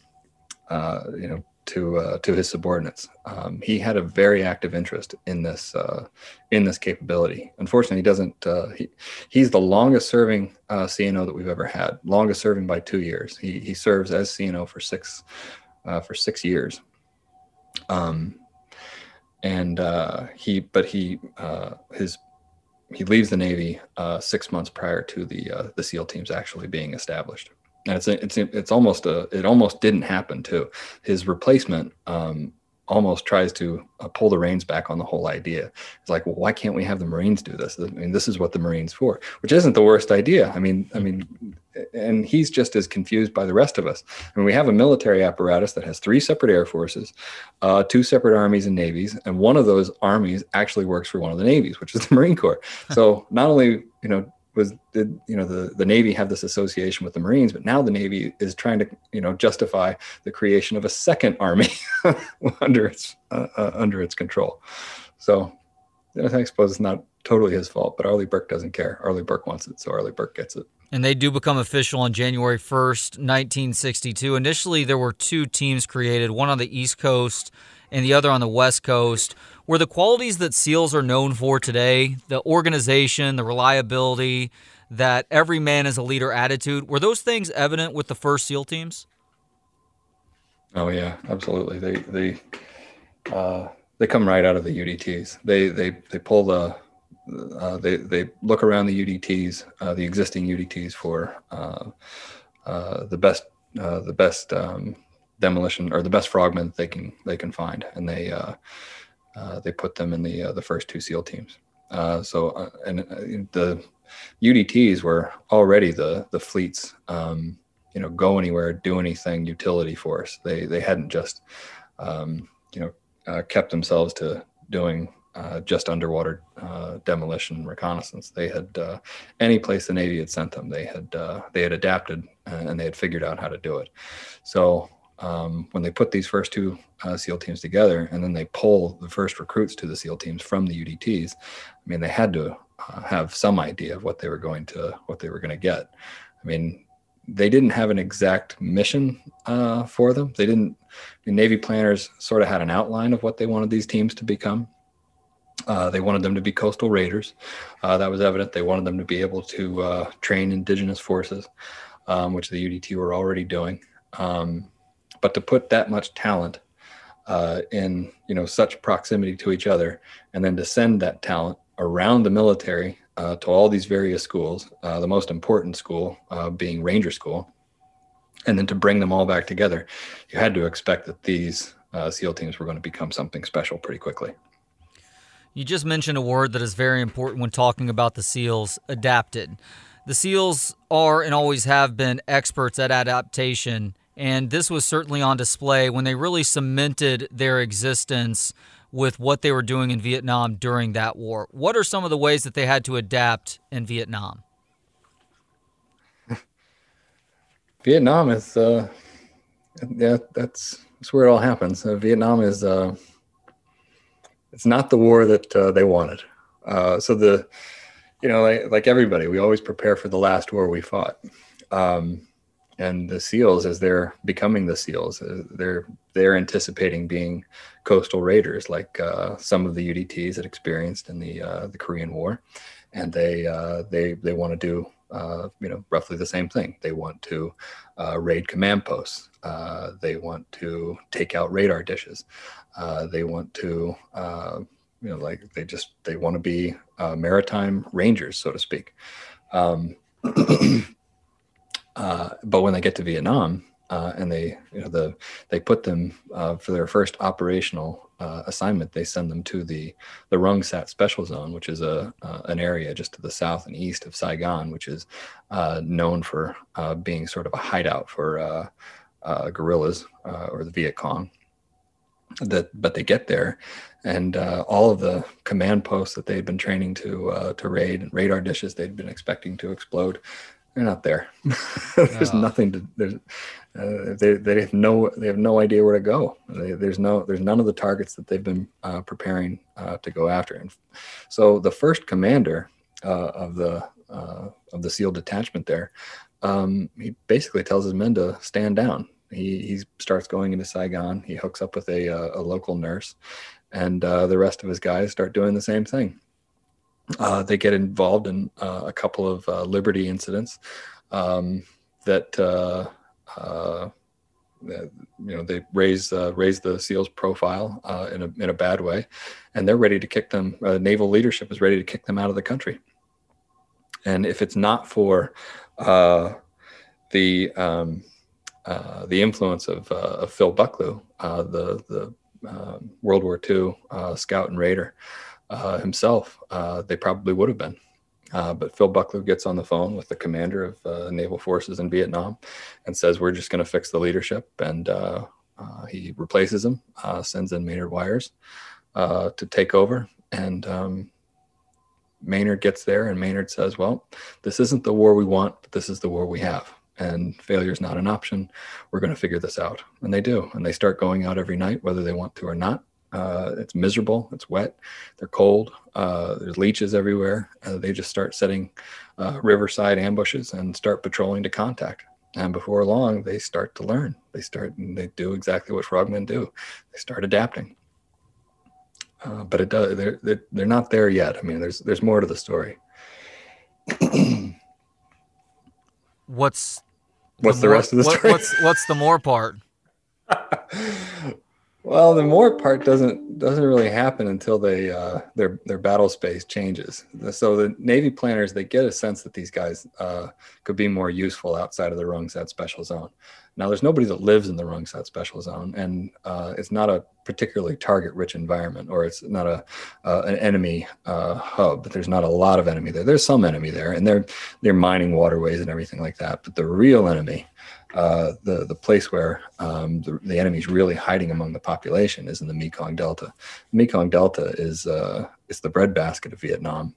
uh, you know, to, uh, to his subordinates. Um, he had a very active interest in this, uh, in this capability. Unfortunately, he doesn't, uh, he, he's the longest serving, uh, C N O that we've ever had, longest serving by two years. He, he serves as C N O for six, uh, for six years. Um, and, uh, he, but he, uh, his, he leaves the Navy, uh, six months prior to the, uh, the SEAL teams actually being established. And it's it's it's almost a it almost didn't happen too. His replacement um, almost tries to uh, pull the reins back on the whole idea. It's like, well, why can't we have the Marines do this? I mean, this is what the Marines for, which isn't the worst idea. I mean, I mean, and he's just as confused by the rest of us. I mean, we have a military apparatus that has three separate air forces, uh, two separate armies and navies, and one of those armies actually works for one of the navies, which is the Marine Corps. So not only you know. was did you know the the Navy have this association with the Marines, but now the Navy is trying to you know justify the creation of a second army under its uh, uh, under its control. So I suppose it's not totally his fault, but Arleigh Burke doesn't care. Arleigh Burke wants it, so Arleigh Burke gets it. And they do become official on January first, nineteen sixty-two. Initially, there were two teams created, one on the East Coast and the other on the West Coast. Were the qualities that SEALs are known for today, the organization, the reliability, that every man is a leader attitude, were those things evident with the first SEAL teams? Oh yeah, absolutely. They they uh, they come right out of the U D Ts. They they they pull the uh, they they look around the U D Ts, uh, the existing U D Ts for uh, uh, the best uh, the best um, demolition or the best frogmen they can they can find, and they. Uh, Uh, they put them in the uh, the first two SEAL teams. Uh, so uh, and uh, the U D Ts were already the the fleet's um, you know go anywhere, do anything utility force. They they hadn't just um, you know uh, kept themselves to doing uh, just underwater uh, demolition reconnaissance. They had uh, any place the Navy had sent them. They had uh, they had adapted and they had figured out how to do it. So. Um, when they put these first two uh, SEAL teams together, and then they pull the first recruits to the SEAL teams from the U D Ts, I mean, they had to uh, have some idea of what they were going to what they were going to get. I mean, they didn't have an exact mission uh, for them. They didn't. The Navy planners sort of had an outline of what they wanted these teams to become. Uh, they wanted them to be coastal raiders. Uh, that was evident. They wanted them to be able to uh, train indigenous forces, um, which the U D T were already doing. Um, But to put that much talent uh, in, you know, such proximity to each other, and then to send that talent around the military uh, to all these various schools, uh, the most important school uh, being Ranger School, and then to bring them all back together, you had to expect that these uh, SEAL teams were going to become something special pretty quickly. You just mentioned a word that is very important when talking about the SEALs, adapted. The SEALs are and always have been experts at adaptation. And this was certainly on display when they really cemented their existence with what they were doing in Vietnam during that war. What are some of the ways that they had to adapt in Vietnam? Vietnam is, uh, yeah, that's, that's where it all happens. Uh, Vietnam is, uh, it's not the war that uh, they wanted. Uh, so the, you know, like, like everybody, we always prepare for the last war we fought. Um, And the SEALs, as they're becoming the SEALs, they're they're anticipating being coastal raiders, like uh, some of the U D Ts had experienced in the uh, the Korean War, and they uh, they they want to do uh, you know roughly the same thing. They want to uh, raid command posts. Uh, they want to take out radar dishes. Uh, they want to uh, you know like they just they want to be uh, maritime rangers, so to speak. Um, Uh, but when they get to Vietnam uh, and they, you know, the they put them uh, for their first operational uh, assignment, they send them to the the Rung Sat Special Zone, which is a uh, an area just to the south and east of Saigon, which is uh, known for uh, being sort of a hideout for uh, uh, guerrillas uh, or the Viet Cong. That but they get there, and uh, all of the command posts that they had been training to uh, to raid and radar dishes they'd been expecting to explode. they're not there. There's no. nothing to. There's, uh, they they have no they have no idea where to go. They, there's no there's none of the targets that they've been uh, preparing uh, to go after. And so the first commander uh, of the uh, of the SEAL detachment there, um, he basically tells his men to stand down. He he starts going into Saigon. He hooks up with a uh, a local nurse, and uh, the rest of his guys start doing the same thing. Uh, they get involved in uh, a couple of uh, Liberty incidents um, that uh, uh, you know they raise uh, raise the SEALs' profile uh, in a in a bad way, and they're ready to kick them. Uh, naval leadership is ready to kick them out of the country. And if it's not for uh, the um, uh, the influence of, uh, of Phil Bucklew, uh, the the uh, World War Two uh, Scout and Raider. Uh, himself, uh, they probably would have been. Uh, but Phil Bucklew gets on the phone with the commander of uh, naval forces in Vietnam and says, we're just going to fix the leadership. And uh, uh, he replaces him, uh, sends in Maynard Wires uh, to take over. And um, Maynard gets there and Maynard says, well, this isn't the war we want, but this is the war we have. And failure is not an option. We're going to figure this out. And they do. And they start going out every night, whether they want to or not. Uh, it's miserable, it's wet, they're cold, uh, there's leeches everywhere. Uh, they just start setting uh, riverside ambushes and start patrolling to contact. And before long, they start to learn. They start and they do exactly what frogmen do. They start adapting. Uh, but it does, they're, they're, they're not there yet. I mean, there's, there's more to the story. What's what's the, the more, rest of the what, story? What's, what's the more part? Well, the more part doesn't doesn't really happen until they uh, their their battle space changes. So the Navy planners, they get a sense that these guys uh, could be more useful outside of the Rungsted Special Zone. Now, there's nobody that lives in the Rungsted Special Zone, and uh, it's not a particularly target-rich environment, or it's not a uh, an enemy uh, hub. There's not a lot of enemy there. There's some enemy there, and they're they're mining waterways and everything like that. But the real enemy. Uh, the, the place where um, the, the enemy is really hiding among the population is in the Mekong Delta. The Mekong Delta is uh, it's the breadbasket of Vietnam.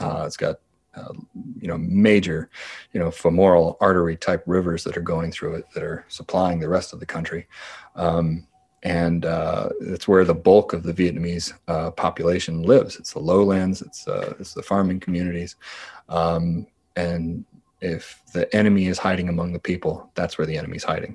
Uh, it's got uh, you know major you know femoral artery type rivers that are going through it that are supplying the rest of the country, um, and uh, it's where the bulk of the Vietnamese uh, population lives. It's the lowlands. It's uh, it's the farming communities, um, and if the enemy is hiding among the people, that's where the enemy's hiding.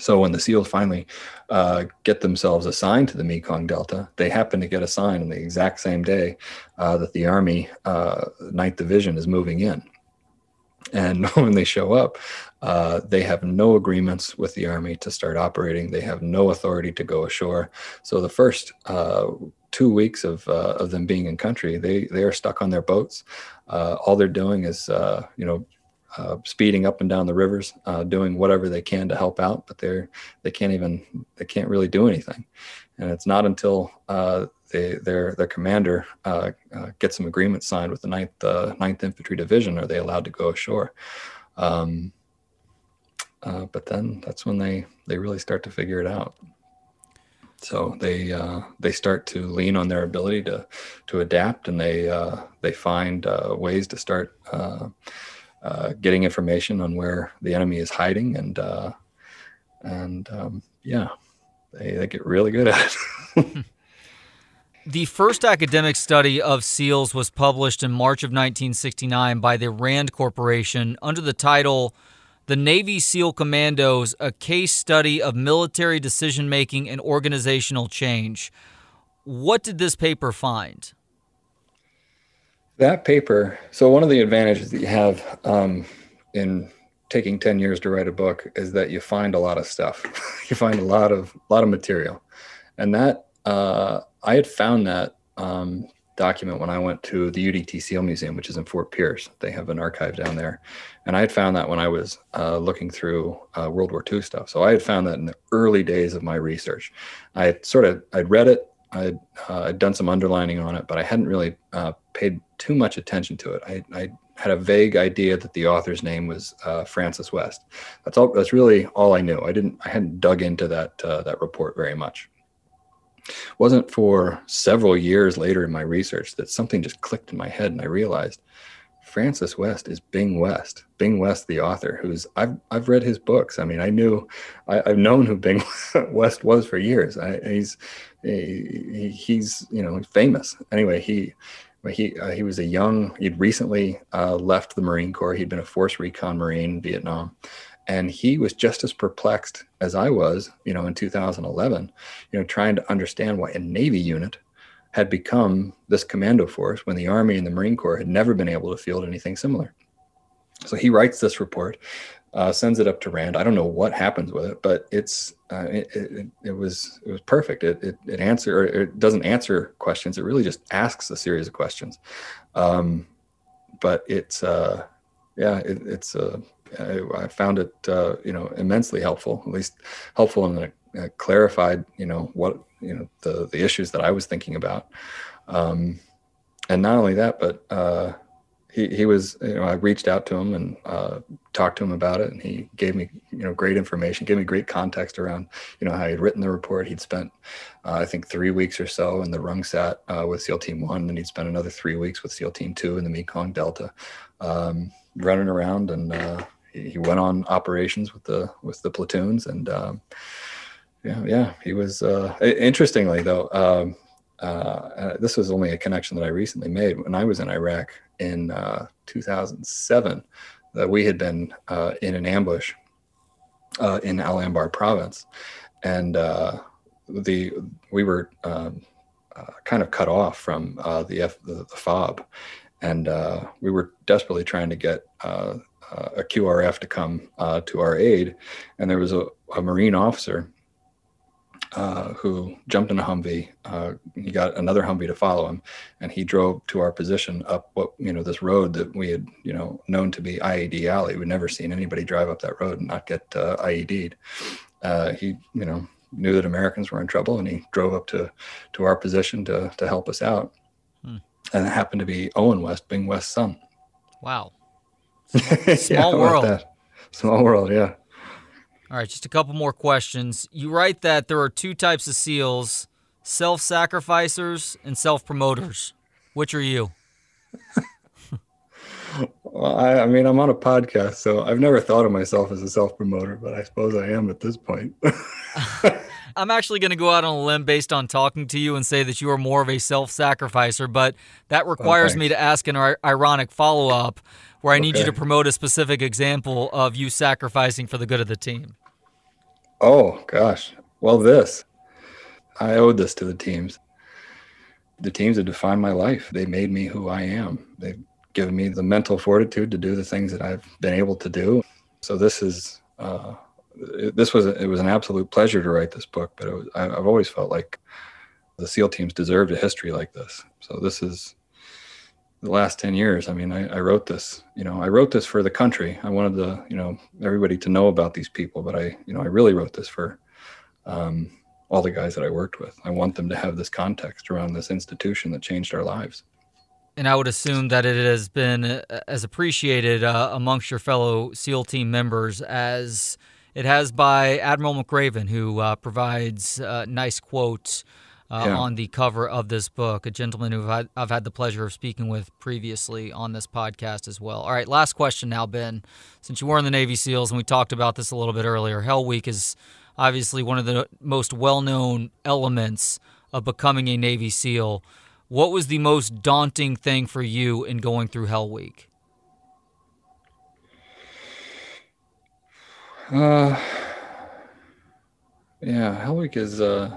So when the SEALs finally uh, get themselves assigned to the Mekong Delta, they happen to get assigned on the exact same day uh, that the Army uh, ninth Division is moving in. And when they show up, uh, they have no agreements with the Army to start operating. They have no authority to go ashore. So the first uh, two weeks of uh, of them being in country, they they are stuck on their boats. Uh, all they're doing is uh, you know uh, speeding up and down the rivers, uh, doing whatever they can to help out. But they're they can't even they can't really do anything. And it's not until uh, they, their their commander uh, uh, gets some agreement signed with the ninth uh, ninth Infantry Division are they allowed to go ashore. Um, uh, but then that's when they they really start to figure it out. So they uh, they start to lean on their ability to to adapt, and they uh, they find uh, ways to start uh, uh, getting information on where the enemy is hiding, and uh, and um, yeah, they they get really good at it. The first academic study of SEALs was published in March of nineteen sixty-nine by the Rand Corporation under the title The Navy SEAL Commandos, a case study of military decision-making and organizational change. What did this paper find? That paper, so one of the advantages that you have um, in taking ten years to write a book is that you find a lot of stuff. You find a lot of a lot of material. And that, uh, I had found that um, document when I went to the U D T SEAL Museum, which is in Fort Pierce. They have an archive down there. And I had found that when I was uh, looking through uh, World War Two stuff. So I had found that in the early days of my research. I had sort of, I'd read it, I'd, uh, I'd done some underlining on it, but I hadn't really uh, paid too much attention to it. I, I had a vague idea that the author's name was uh, Francis West. That's all. That's really all I knew. I didn't, I hadn't dug into that, uh, that report very much. Wasn't for several years later in my research that something just clicked in my head, and I realized Francis West is Bing West, Bing West, the author, who's I've, I've read his books. I mean, I knew, I, I've known who Bing West was for years. I, he's, he, he's, you know, famous. Anyway, he, he, uh, he was a young, he'd recently uh, left the Marine Corps. He'd been a Force Recon Marine in Vietnam. And he was just as perplexed as I was, you know, in two thousand eleven, you know, trying to understand why a Navy unit had become this commando force when the Army and the Marine Corps had never been able to field anything similar. So he writes this report, uh, sends it up to Rand. I don't know what happens with it, but it's uh, it, it, it was it was perfect. It it, it answer or it doesn't answer questions. It really just asks a series of questions. Um, but it's uh, yeah, it, it's uh, I found it uh, you know immensely helpful. At least helpful in the Uh, clarified, you know, what, you know, the, the issues that I was thinking about. Um, and not only that, but uh, he, he was, you know, I reached out to him and uh, talked to him about it. And he gave me, you know, great information, gave me great context around, you know, how he'd written the report. He'd spent, uh, I think, three weeks or so in the Rungsat uh, with SEAL Team One, and he'd spent another three weeks with SEAL Team Two in the Mekong Delta, um, running around. And uh, he, he went on operations with the, with the platoons and, um, Yeah, yeah, he was. Uh, interestingly, though, um, uh, uh, this was only a connection that I recently made. When I was in Iraq in uh, two thousand seven, that we had been uh, in an ambush uh, in Al Anbar province, and uh, the we were um, uh, kind of cut off from uh, the, F, the the FOB, and uh, we were desperately trying to get uh, a Q R F to come uh, to our aid, and there was a, a Marine officer. Uh, who jumped in a Humvee. Uh, he got another Humvee to follow him, and he drove to our position up what, you know, this road that we had, you know, known to be I E D alley. We'd never seen anybody drive up that road and not get uh, I E D'd. Uh, he, you know, knew that Americans were in trouble, and he drove up to, to our position to, to help us out. Hmm. And it happened to be Owen West, Bing West's son. Wow. Small, small yeah, world. Small world, yeah. All right, just a couple more questions. You write that there are two types of SEALs, self-sacrificers and self-promoters. Which are you? Well, I, I mean, I'm on a podcast, so I've never thought of myself as a self-promoter, but I suppose I am at this point. I'm actually going to go out on a limb based on talking to you and say that you are more of a self-sacrificer, but that requires oh, me to ask an ir- ironic follow-up where I okay. need you to promote a specific example of you sacrificing for the good of the team. Oh, gosh. Well, this. I owed this to the teams. The teams have defined my life. They made me who I am. They've given me the mental fortitude to do the things that I've been able to do. So this is... Uh, This was it was an absolute pleasure to write this book, but it was, I, I've always felt like the SEAL teams deserved a history like this. So this is the last ten years. I mean, I, I wrote this, you know, I wrote this for the country. I wanted the, you know, everybody to know about these people, but I, you know, I really wrote this for um, all the guys that I worked with. I want them to have this context around this institution that changed our lives. And I would assume that it has been as appreciated uh, amongst your fellow SEAL team members as it has by Admiral McRaven, who uh, provides uh, nice quotes uh, yeah. on the cover of this book, a gentleman who I've, I've had the pleasure of speaking with previously on this podcast as well. All right, last question now, Ben. Since you were in the Navy SEALs, and we talked about this a little bit earlier, Hell Week is obviously one of the most well-known elements of becoming a Navy SEAL. What was the most daunting thing for you in going through Hell Week? Uh, yeah, Hell Week is, uh,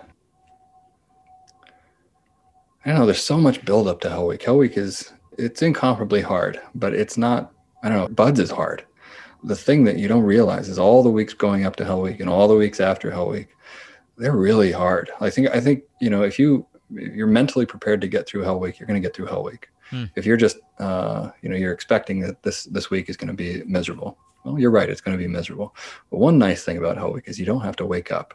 I don't know, there's so much buildup to Hell Week. Hell Week is, it's incomparably hard, but it's not, I don't know, BUDS is hard. The thing that you don't realize is all the weeks going up to Hell Week and all the weeks after Hell Week, they're really hard. I think, I think, you know, if you, if you're mentally prepared to get through Hell Week, you're going to get through Hell Week. Hmm. If you're just, uh, you know, you're expecting that this, this week is going to be miserable. Well, you're right. It's going to be miserable. But one nice thing about Hell Week is you don't have to wake up.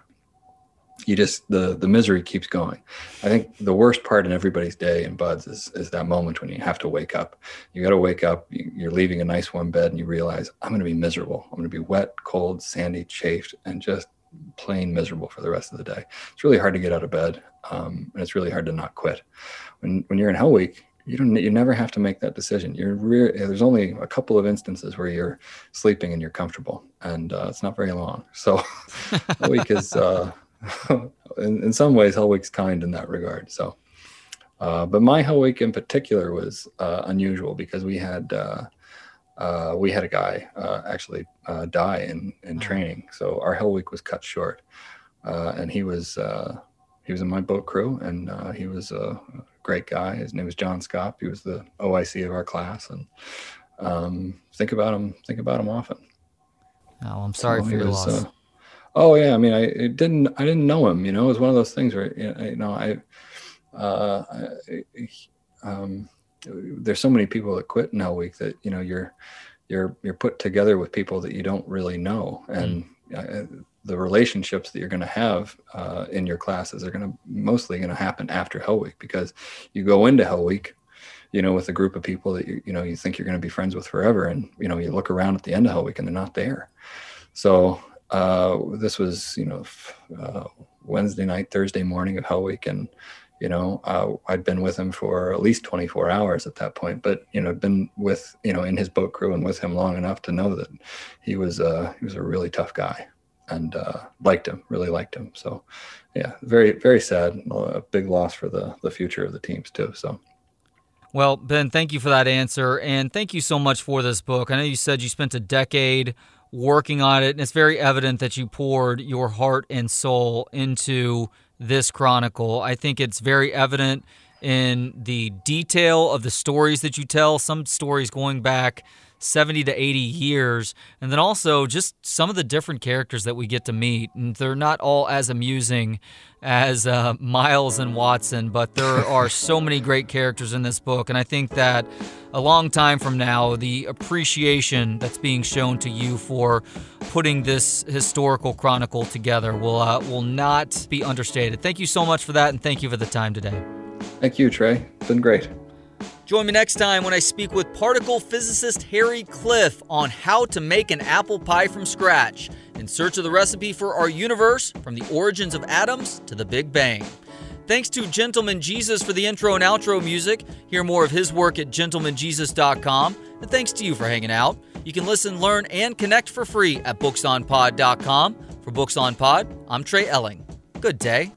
You just, the, the misery keeps going. I think the worst part in everybody's day in BUDS is, is that moment when you have to wake up. You got to wake up. You're leaving a nice warm bed and you realize I'm going to be miserable. I'm going to be wet, cold, sandy, chafed, and just plain miserable for the rest of the day. It's really hard to get out of bed. Um, and it's really hard to not quit. When, when you're in Hell Week, you don't, you never have to make that decision. You're re- there's only a couple of instances where you're sleeping and you're comfortable, and uh, it's not very long. So a week is, uh, in, in some ways, Hell Week's kind in that regard. So, uh, but my Hell Week in particular was uh, unusual because we had uh, uh, we had a guy uh, actually uh, die in in training. So our Hell Week was cut short, uh, and he was. Uh, He was in my boat crew, and uh, he was a great guy. His name was John Scott. He was the O I C of our class, and um, think about him. Think about him often. Oh, I'm sorry so for your was, loss. Uh, oh yeah, I mean, I it didn't. I didn't know him. You know, it was one of those things where you know, I. Uh, I um, there's so many people that quit in Hell Week that you know you're, you're you're put together with people that you don't really know, and. Mm. I, the relationships that you're going to have uh, in your classes are going to mostly going to happen after Hell Week, because you go into Hell Week, you know, with a group of people that you, you know, you think you're going to be friends with forever. And, you know, you look around at the end of Hell Week and they're not there. So uh, this was, you know, uh, Wednesday night, Thursday morning of Hell Week. And, you know, uh, I'd been with him for at least twenty-four hours at that point, but, you know, I'd been with, you know, in his boat crew and with him long enough to know that he was, uh, he was a really tough guy. And uh, liked him, really liked him. So, yeah, very, very sad. A big loss for the the future of the teams too. So, well, Ben, thank you for that answer, and thank you so much for this book. I know you said you spent a decade working on it, and it's very evident that you poured your heart and soul into this chronicle. I think it's very evident in the detail of the stories that you tell. Some stories going back seventy to eighty years, and then also just some of the different characters that we get to meet, and they're not all as amusing as uh, Miles and Watson, but there are so many great characters in this book, and I think that a long time from now, the appreciation that's being shown to you for putting this historical chronicle together will uh, will not be understated. Thank you so much for that, and thank you for the time today. Thank you, Trey. It's been great. Join me next time when I speak with particle physicist Harry Cliff on how to make an apple pie from scratch, in search of the recipe for our universe, from the origins of atoms to the Big Bang. Thanks to Gentleman Jesus for the intro and outro music. Hear more of his work at gentleman jesus dot com. And thanks to you for hanging out. You can listen, learn, and connect for free at books on pod dot com. For Books on Pod, I'm Trey Elling. Good day.